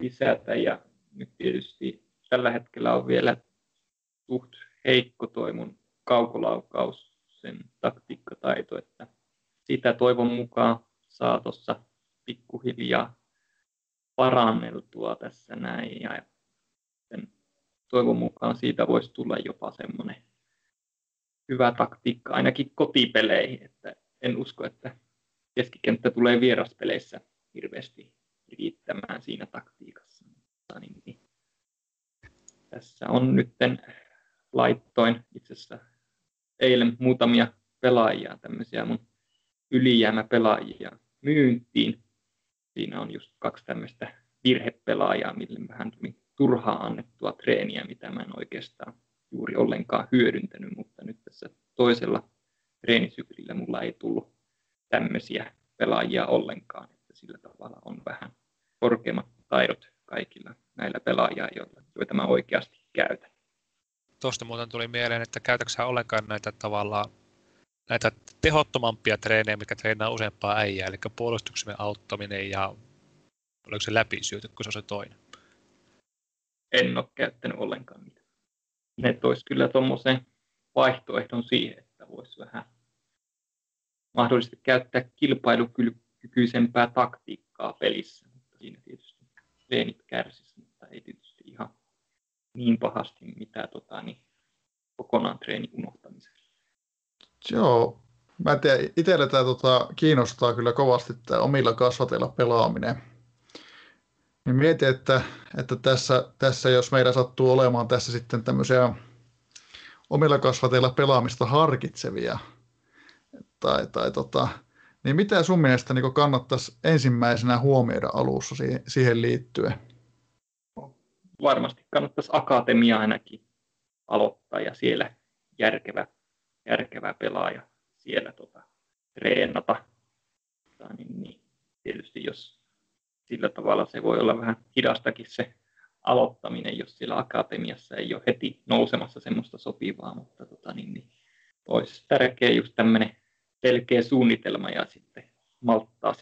lisätä, ja nyt tietysti tällä hetkellä on vielä suht heikko toi mun kaukolaukaus, sen taktiikkataito, että sitä toivon mukaan saa tuossa pikkuhiljaa paranneltua tässä näin, ja sen toivon mukaan siitä voisi tulla jopa semmoinen hyvä taktiikka ainakin kotipeleihin, että en usko, että keskikenttä tulee vieraspeleissä hirveästi riittämään siinä taktiikassa. Tässä on nyt laittoin itse asiassa eilen muutamia pelaajia, tämmöisiä mun ylijäämäpelaajia myyntiin. Siinä on just 2 tämmöistä virhepelaajaa, mille vähän tuli turhaa annettua treeniä, mitä mä en oikeastaan juuri ollenkaan hyödyntänyt, mutta nyt tässä toisella treenisyklillä mulla ei tullut tämmöisiä pelaajia ollenkaan, että sillä tavalla on vähän korkeammat taidot kaikilla näillä pelaajia, joita mä oikeasti käytän. Tuosta muuten tuli mieleen, että käytätkö sä ollenkaan näitä tehottomampia treenejä, mitkä treenaa useampaa äijää, eli puolustuksen auttaminen ja oliko se läpisyöty, kun se on se toinen? en ole käyttänyt ollenkaan mitään. Ne toisi kyllä tuommoisen vaihtoehdon siihen, että voisi vähän mahdollisesti käyttää kilpailukykyisempää taktiikkaa pelissä. Mutta siinä tietysti treenit kärsisi, mutta ei tietysti ihan niin pahasti mitään kokonaan treenin unohtamisessa. Joo. Mä en tiedä, itsellä tämä kiinnostaa kyllä kovasti tämä omilla kasvateilla pelaaminen. Niin mietin, että tässä jos meillä sattuu olemaan tässä sitten tämmöisiä omilla kasvateilla pelaamista harkitsevia, niin mitä sun mielestä niin kannattaisi ensimmäisenä huomioida alussa siihen liittyen? Varmasti kannattaisi akatemia ainakin aloittaa ja siellä järkevä pelaaja. Siellä treenata. Niin. Tietysti jos sillä tavalla se voi olla vähän hidastakin se aloittaminen, jos siellä akatemiassa ei ole heti nousemassa semmoista sopivaa, mutta olisi tärkeä just tämmöinen selkeä suunnitelma ja sitten malttaa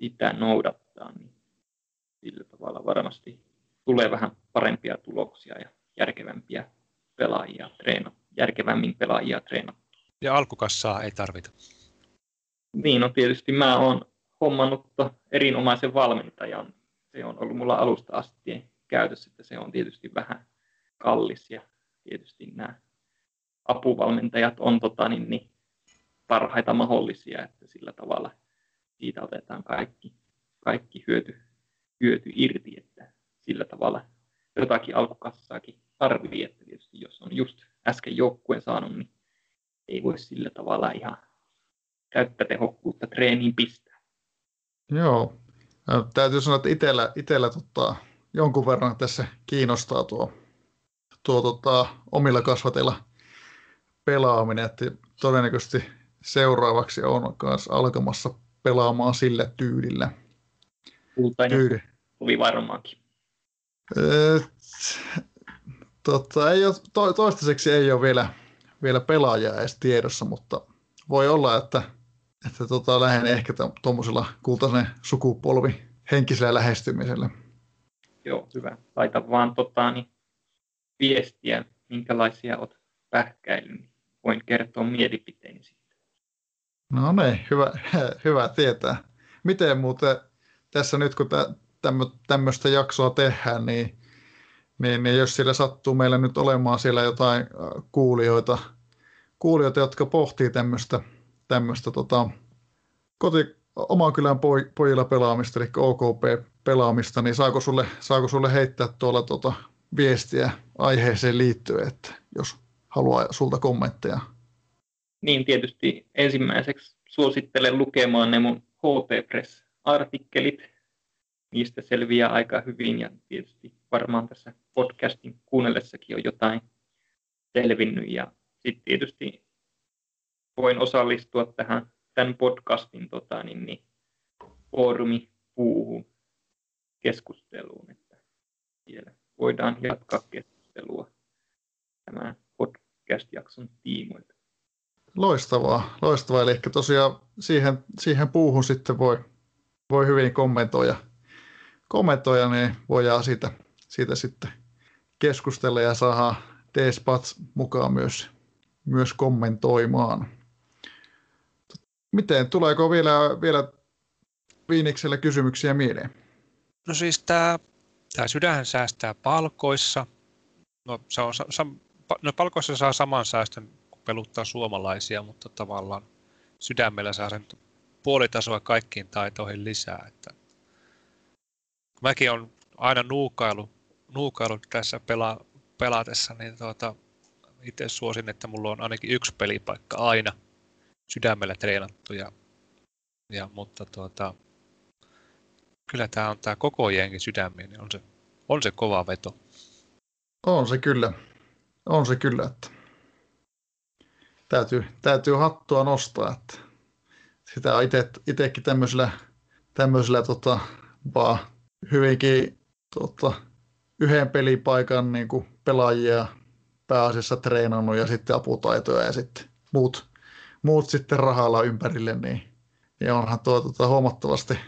sitä noudattaa. Niin sillä tavalla varmasti tulee vähän parempia tuloksia ja järkevämmin pelaajia treenata. Ja alkukassaa ei tarvita. Niin, tietysti mä oon hommannut erinomaisen valmentajan. Se on ollut mulla alusta asti käytössä, että se on tietysti vähän kallis. Ja tietysti nämä apuvalmentajat on parhaita mahdollisia, että sillä tavalla siitä otetaan kaikki hyöty irti. Että sillä tavalla jotakin alkukassaakin tarvii, että tietysti jos on just äsken joukkueen saanut, niin ei voi sillä tavalla ihan täyttä tehokkuutta treeniin pistää. Joo. Täytyy sanoa, että itsellä jonkun verran tässä kiinnostaa tuo omilla kasvateilla pelaaminen. Että todennäköisesti seuraavaksi on myös alkamassa pelaamaan sillä tyylillä. Kultainen tuli varmaankin. Toistaiseksi ei ole vielä pelaajaa edes tiedossa, mutta voi olla, että lähden ehkä tuommoisella kultaisen sukupolvi henkisellä lähestymisellä. Joo, hyvä. Laita vaan viestiä, minkälaisia olet pähkäillyt. Voin kertoa mielipiteeni sitten. No niin, hyvä tietää. Miten muuten tässä nyt, kun tämmöistä jaksoa tehdään, niin jos siellä sattuu meillä nyt olemaan siellä jotain kuulijoita, jotka pohtii tämmöistä oman kylän pojilla pelaamista, eli OKP-pelaamista, niin saako sulle heittää tuolla viestiä aiheeseen liittyen, että jos haluaa sulta kommentteja? Niin, tietysti ensimmäiseksi suosittelen lukemaan ne mun HT Press-artikkelit. Niistä selviää aika hyvin ja tietysti varmaan tässä podcastin kuunnellessakin on jotain selvinnyt. Ja sitten tietysti voin osallistua tämän podcastin foorumipuuhun keskusteluun, että siellä voidaan jatkaa keskustelua tämän podcast-jakson tiimoilta. Loistavaa. Eli tosiaan siihen puuhun sitten voi hyvin kommentoida, niin voidaan siitä sitten keskustella ja saadaan DSpats mukaan myös kommentoimaan. Miten, tuleeko vielä Viiniksellä kysymyksiä mieleen? No siis tämä sydän säästää palkoissa. No, se on, palkoissa saa saman säästön, kun peluttaa suomalaisia, mutta tavallaan sydämellä saa sen puolitasoa kaikkiin taitoihin lisää. Että mäkin olen aina nuukailut tässä pelatessa, niin itse suosin, että mulla on ainakin yksi pelipaikka aina sydämellä treenattu. Mutta kyllä tämä on koko jengi sydämiä, niin on se kova veto. On se kyllä, että täytyy hattua nostaa, että sitä on itsekin tämmöisellä vaan hyvinkin yhden pelipaikan niin kuin pelaajia pääasiassa treenannut ja sitten aputaitoja ja sitten muut sitten rahalla ympärille, niin onhan tuo huomattavasti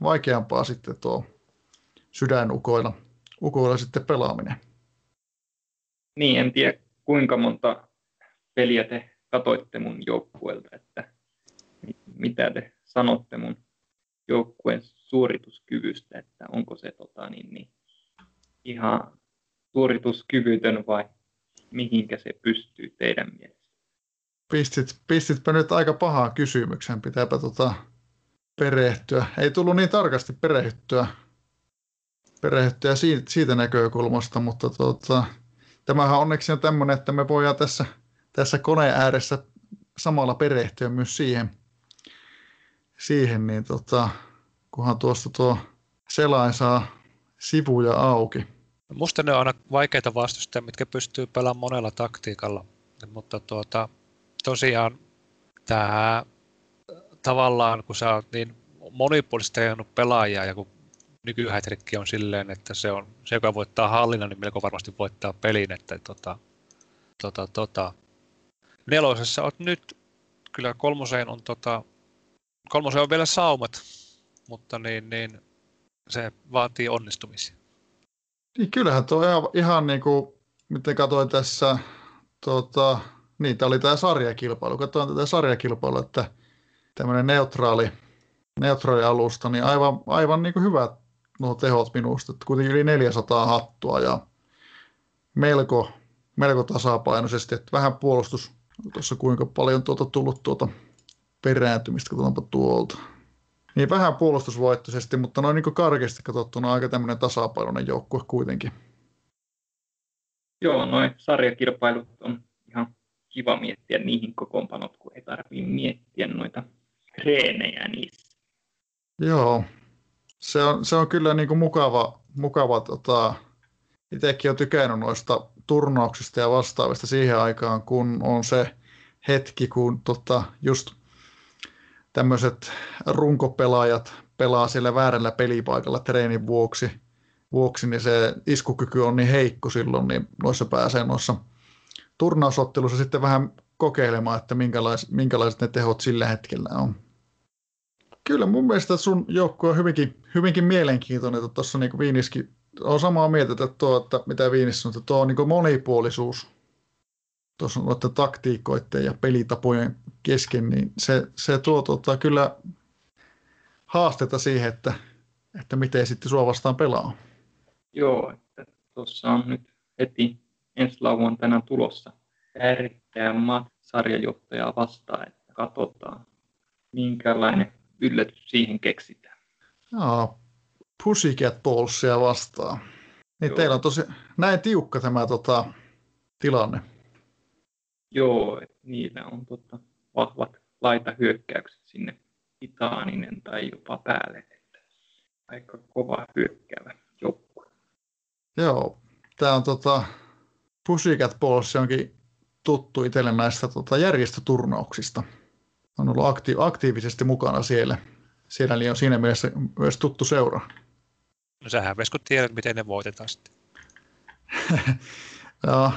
vaikeampaa sitten tuo sydänukoilla sitten pelaaminen. Niin, en tiedä kuinka monta peliä te katoitte mun joukkueelta, että mitä te sanotte mun joukkueen suorituskyvystä, että onko se ihan suorituskyvytön vai mihinkä se pystyy teidän mielestä? Pistitpä nyt aika pahaa kysymyksen, pitääpä perehtyä. Ei tullut niin tarkasti perehtyä siitä näkökulmasta, mutta tämähän onneksi on tämmöinen, että me voidaan tässä koneen ääressä samalla perehtyä myös siihen niin kunhan tuosta tuo selain saa sivuja auki. Musta ne on aina vaikeita vastustajia, mitkä pystyy pelaamaan monella taktiikalla, mutta tosiaan tämä tavallaan, kun sä oot niin monipuolisesti ajanut pelaajia ja kun nykyhätrikki on silleen, että se joka voittaa hallinnan, niin melko varmasti voittaa pelin, että nelosessa oot nyt, kyllä kolmoseen on vielä saumat, mutta niin se vaatii onnistumisia. Niin kyllähän tuo ihan niin kuin, miten katsoin tässä, tämä oli tämä sarjakilpailu. Katsoin tätä sarjakilpailua, että tämmöinen neutraali alusta, niin aivan niin kuin hyvät nuo tehot minusta. Että kuitenkin yli 400 hattua ja melko tasapainoisesti. Että vähän puolustus, tuossa kuinka paljon tullut perääntymistä, katsotaanpa tuolta. Niin vähän puolustusvoittoisesti, mutta noin niin karkeasti katsottuna aika tämmöinen tasapainoinen joukkue kuitenkin. Joo, noin sarjakilpailut on ihan kiva miettiä niihin kokoonpanot, kun ei tarvitse miettiä noita treenejä niissä. Joo, se on kyllä niin kuin mukava itsekin on tykännyt noista turnauksista ja vastaavista siihen aikaan, kun on se hetki, kun just tämmöiset runkopelaajat pelaa siellä väärällä pelipaikalla treenin vuoksi, niin se iskukyky on niin heikko silloin, niin noissa pääsee noissa turnausottelussa sitten vähän kokeilemaan, että minkälaiset ne tehot sillä hetkellä on. Kyllä mun mielestä sun joukkue on hyvinkin mielenkiintoinen, että tuossa niin Viiniskin on samaa mieltä, että mitä Viinis sanoi, että tuo on niin monipuolisuus tuossa noiden taktiikoiden ja pelitapojen kesken, niin se tuo kyllä haastetta siihen, että miten sitten sua vastaan pelaa. Joo, että tuossa on nyt heti ensi lauantaina tulossa tärkeä sarjajohtajaa vastaan, että katsotaan, minkälainen yllätys siihen keksitään. Joo, Pussycat Ballsia vastaan. Niin teillä on tosi näin tiukka tämä tilanne. Joo, niillä on vahvat laitahyökkäykset sinne Itaaninen tai jopa päälle, että aika kova hyökkäävä joukkue. Joo, tämä on Pussycat Ball, se onkin tuttu itselle näistä järjestöturnauksista. On ollut aktiivisesti mukana siellä. Siellä on siinä mielessä myös tuttu seura. No sähän Vesku tiedät, miten ne voitetaan sitten. Joo.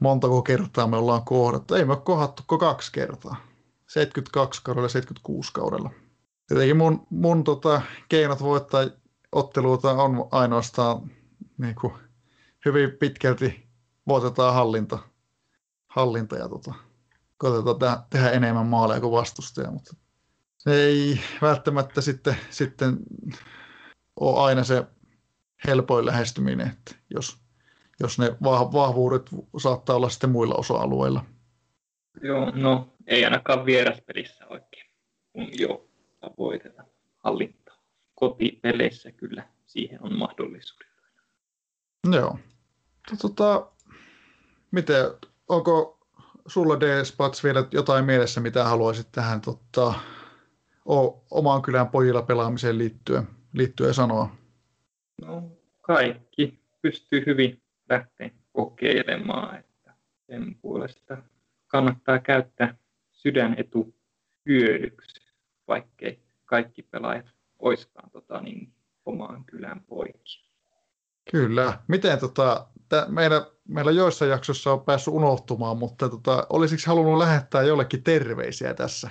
Montako kertaa me ollaan kohdattu. Ei me ole kohdattu kuin 2 kertaa. 72 kaudella ja 76 kaudella. Tietenkin mun keinot voittaa otteluita on ainoastaan niin kuin, hyvin pitkälti voitetaan hallinta ja koitetaan tehdä enemmän maaleja kuin vastustaja. Mutta ei välttämättä sitten ole aina se helpoin lähestyminen, että jos ne vahvuudet saattaa olla sitten muilla osa-alueilla. Joo, no ei ainakaan vieraspelissä oikein. Joo, voiteta hallintaa. Kotipeleissä kyllä siihen on mahdollisuus. Joo. Miten, onko sulla DSpats vielä jotain mielessä, mitä haluaisit tähän omaan kylän pojilla pelaamiseen liittyen sanoa? No kaikki pystyy hyvin lähteä kokeilemaan, että sen puolesta kannattaa käyttää sydänetu hyödyksi, vaikkei kaikki pelaajat oiskaan omaan kylään poikia. Kyllä. Miten meillä joissain jaksossa on päässyt unohtumaan, mutta olisitko halunnut lähettää jollekin terveisiä tässä?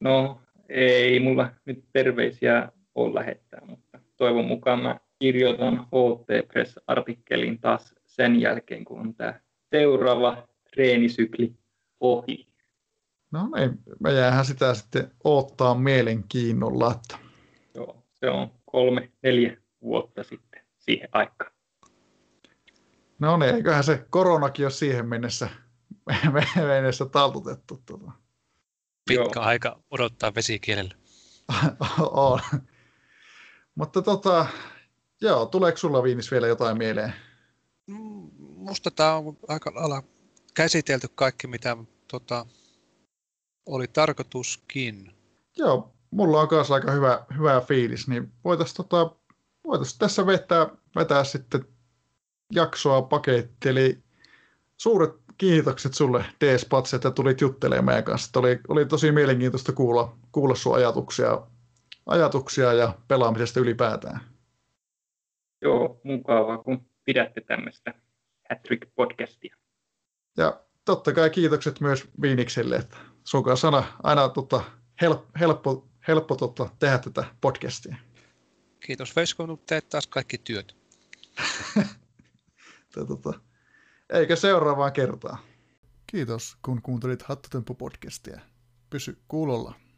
No ei mulla nyt terveisiä ole lähettää, mutta toivon mukaan mä kirjoitan HT Press-artikkelin taas sen jälkeen, kun on tämä seuraava treenisykli ohi. No ei, me jäähän sitä sitten odottaa mielenkiinnolla. Että... Joo, se on 3-4 vuotta sitten siihen aikaan. No niin, eiköhän se koronakin ole siihen mennessä taltutettu. Pitkä aika odottaa vesikielellä. On. Mutta joo, tuleeko sulla Viinis vielä jotain mieleen? Musta tää on aika lailla käsitelty kaikki, mitä oli tarkoituskin. Joo, mulla on myös aika hyvä fiilis, niin voitaisiin tässä vetää sitten jaksoa paketti. Eli suuret kiitokset sulle DSpats, että tulit juttelemaan meidän kanssa. Oli tosi mielenkiintoista kuulla sun ajatuksia ja pelaamisesta ylipäätään. Joo, mukavaa kun pidätte tämmöistä Hattrick-podcastia. Ja totta kai kiitokset myös Viinikselle, että sun kanssa on aina helppo tehdä tätä podcastia. Kiitos Vesko, kun teet taas kaikki työt. Eikä seuraavaan kertaan. Kiitos, kun kuuntelit Hattotempo-podcastia. Pysy kuulolla.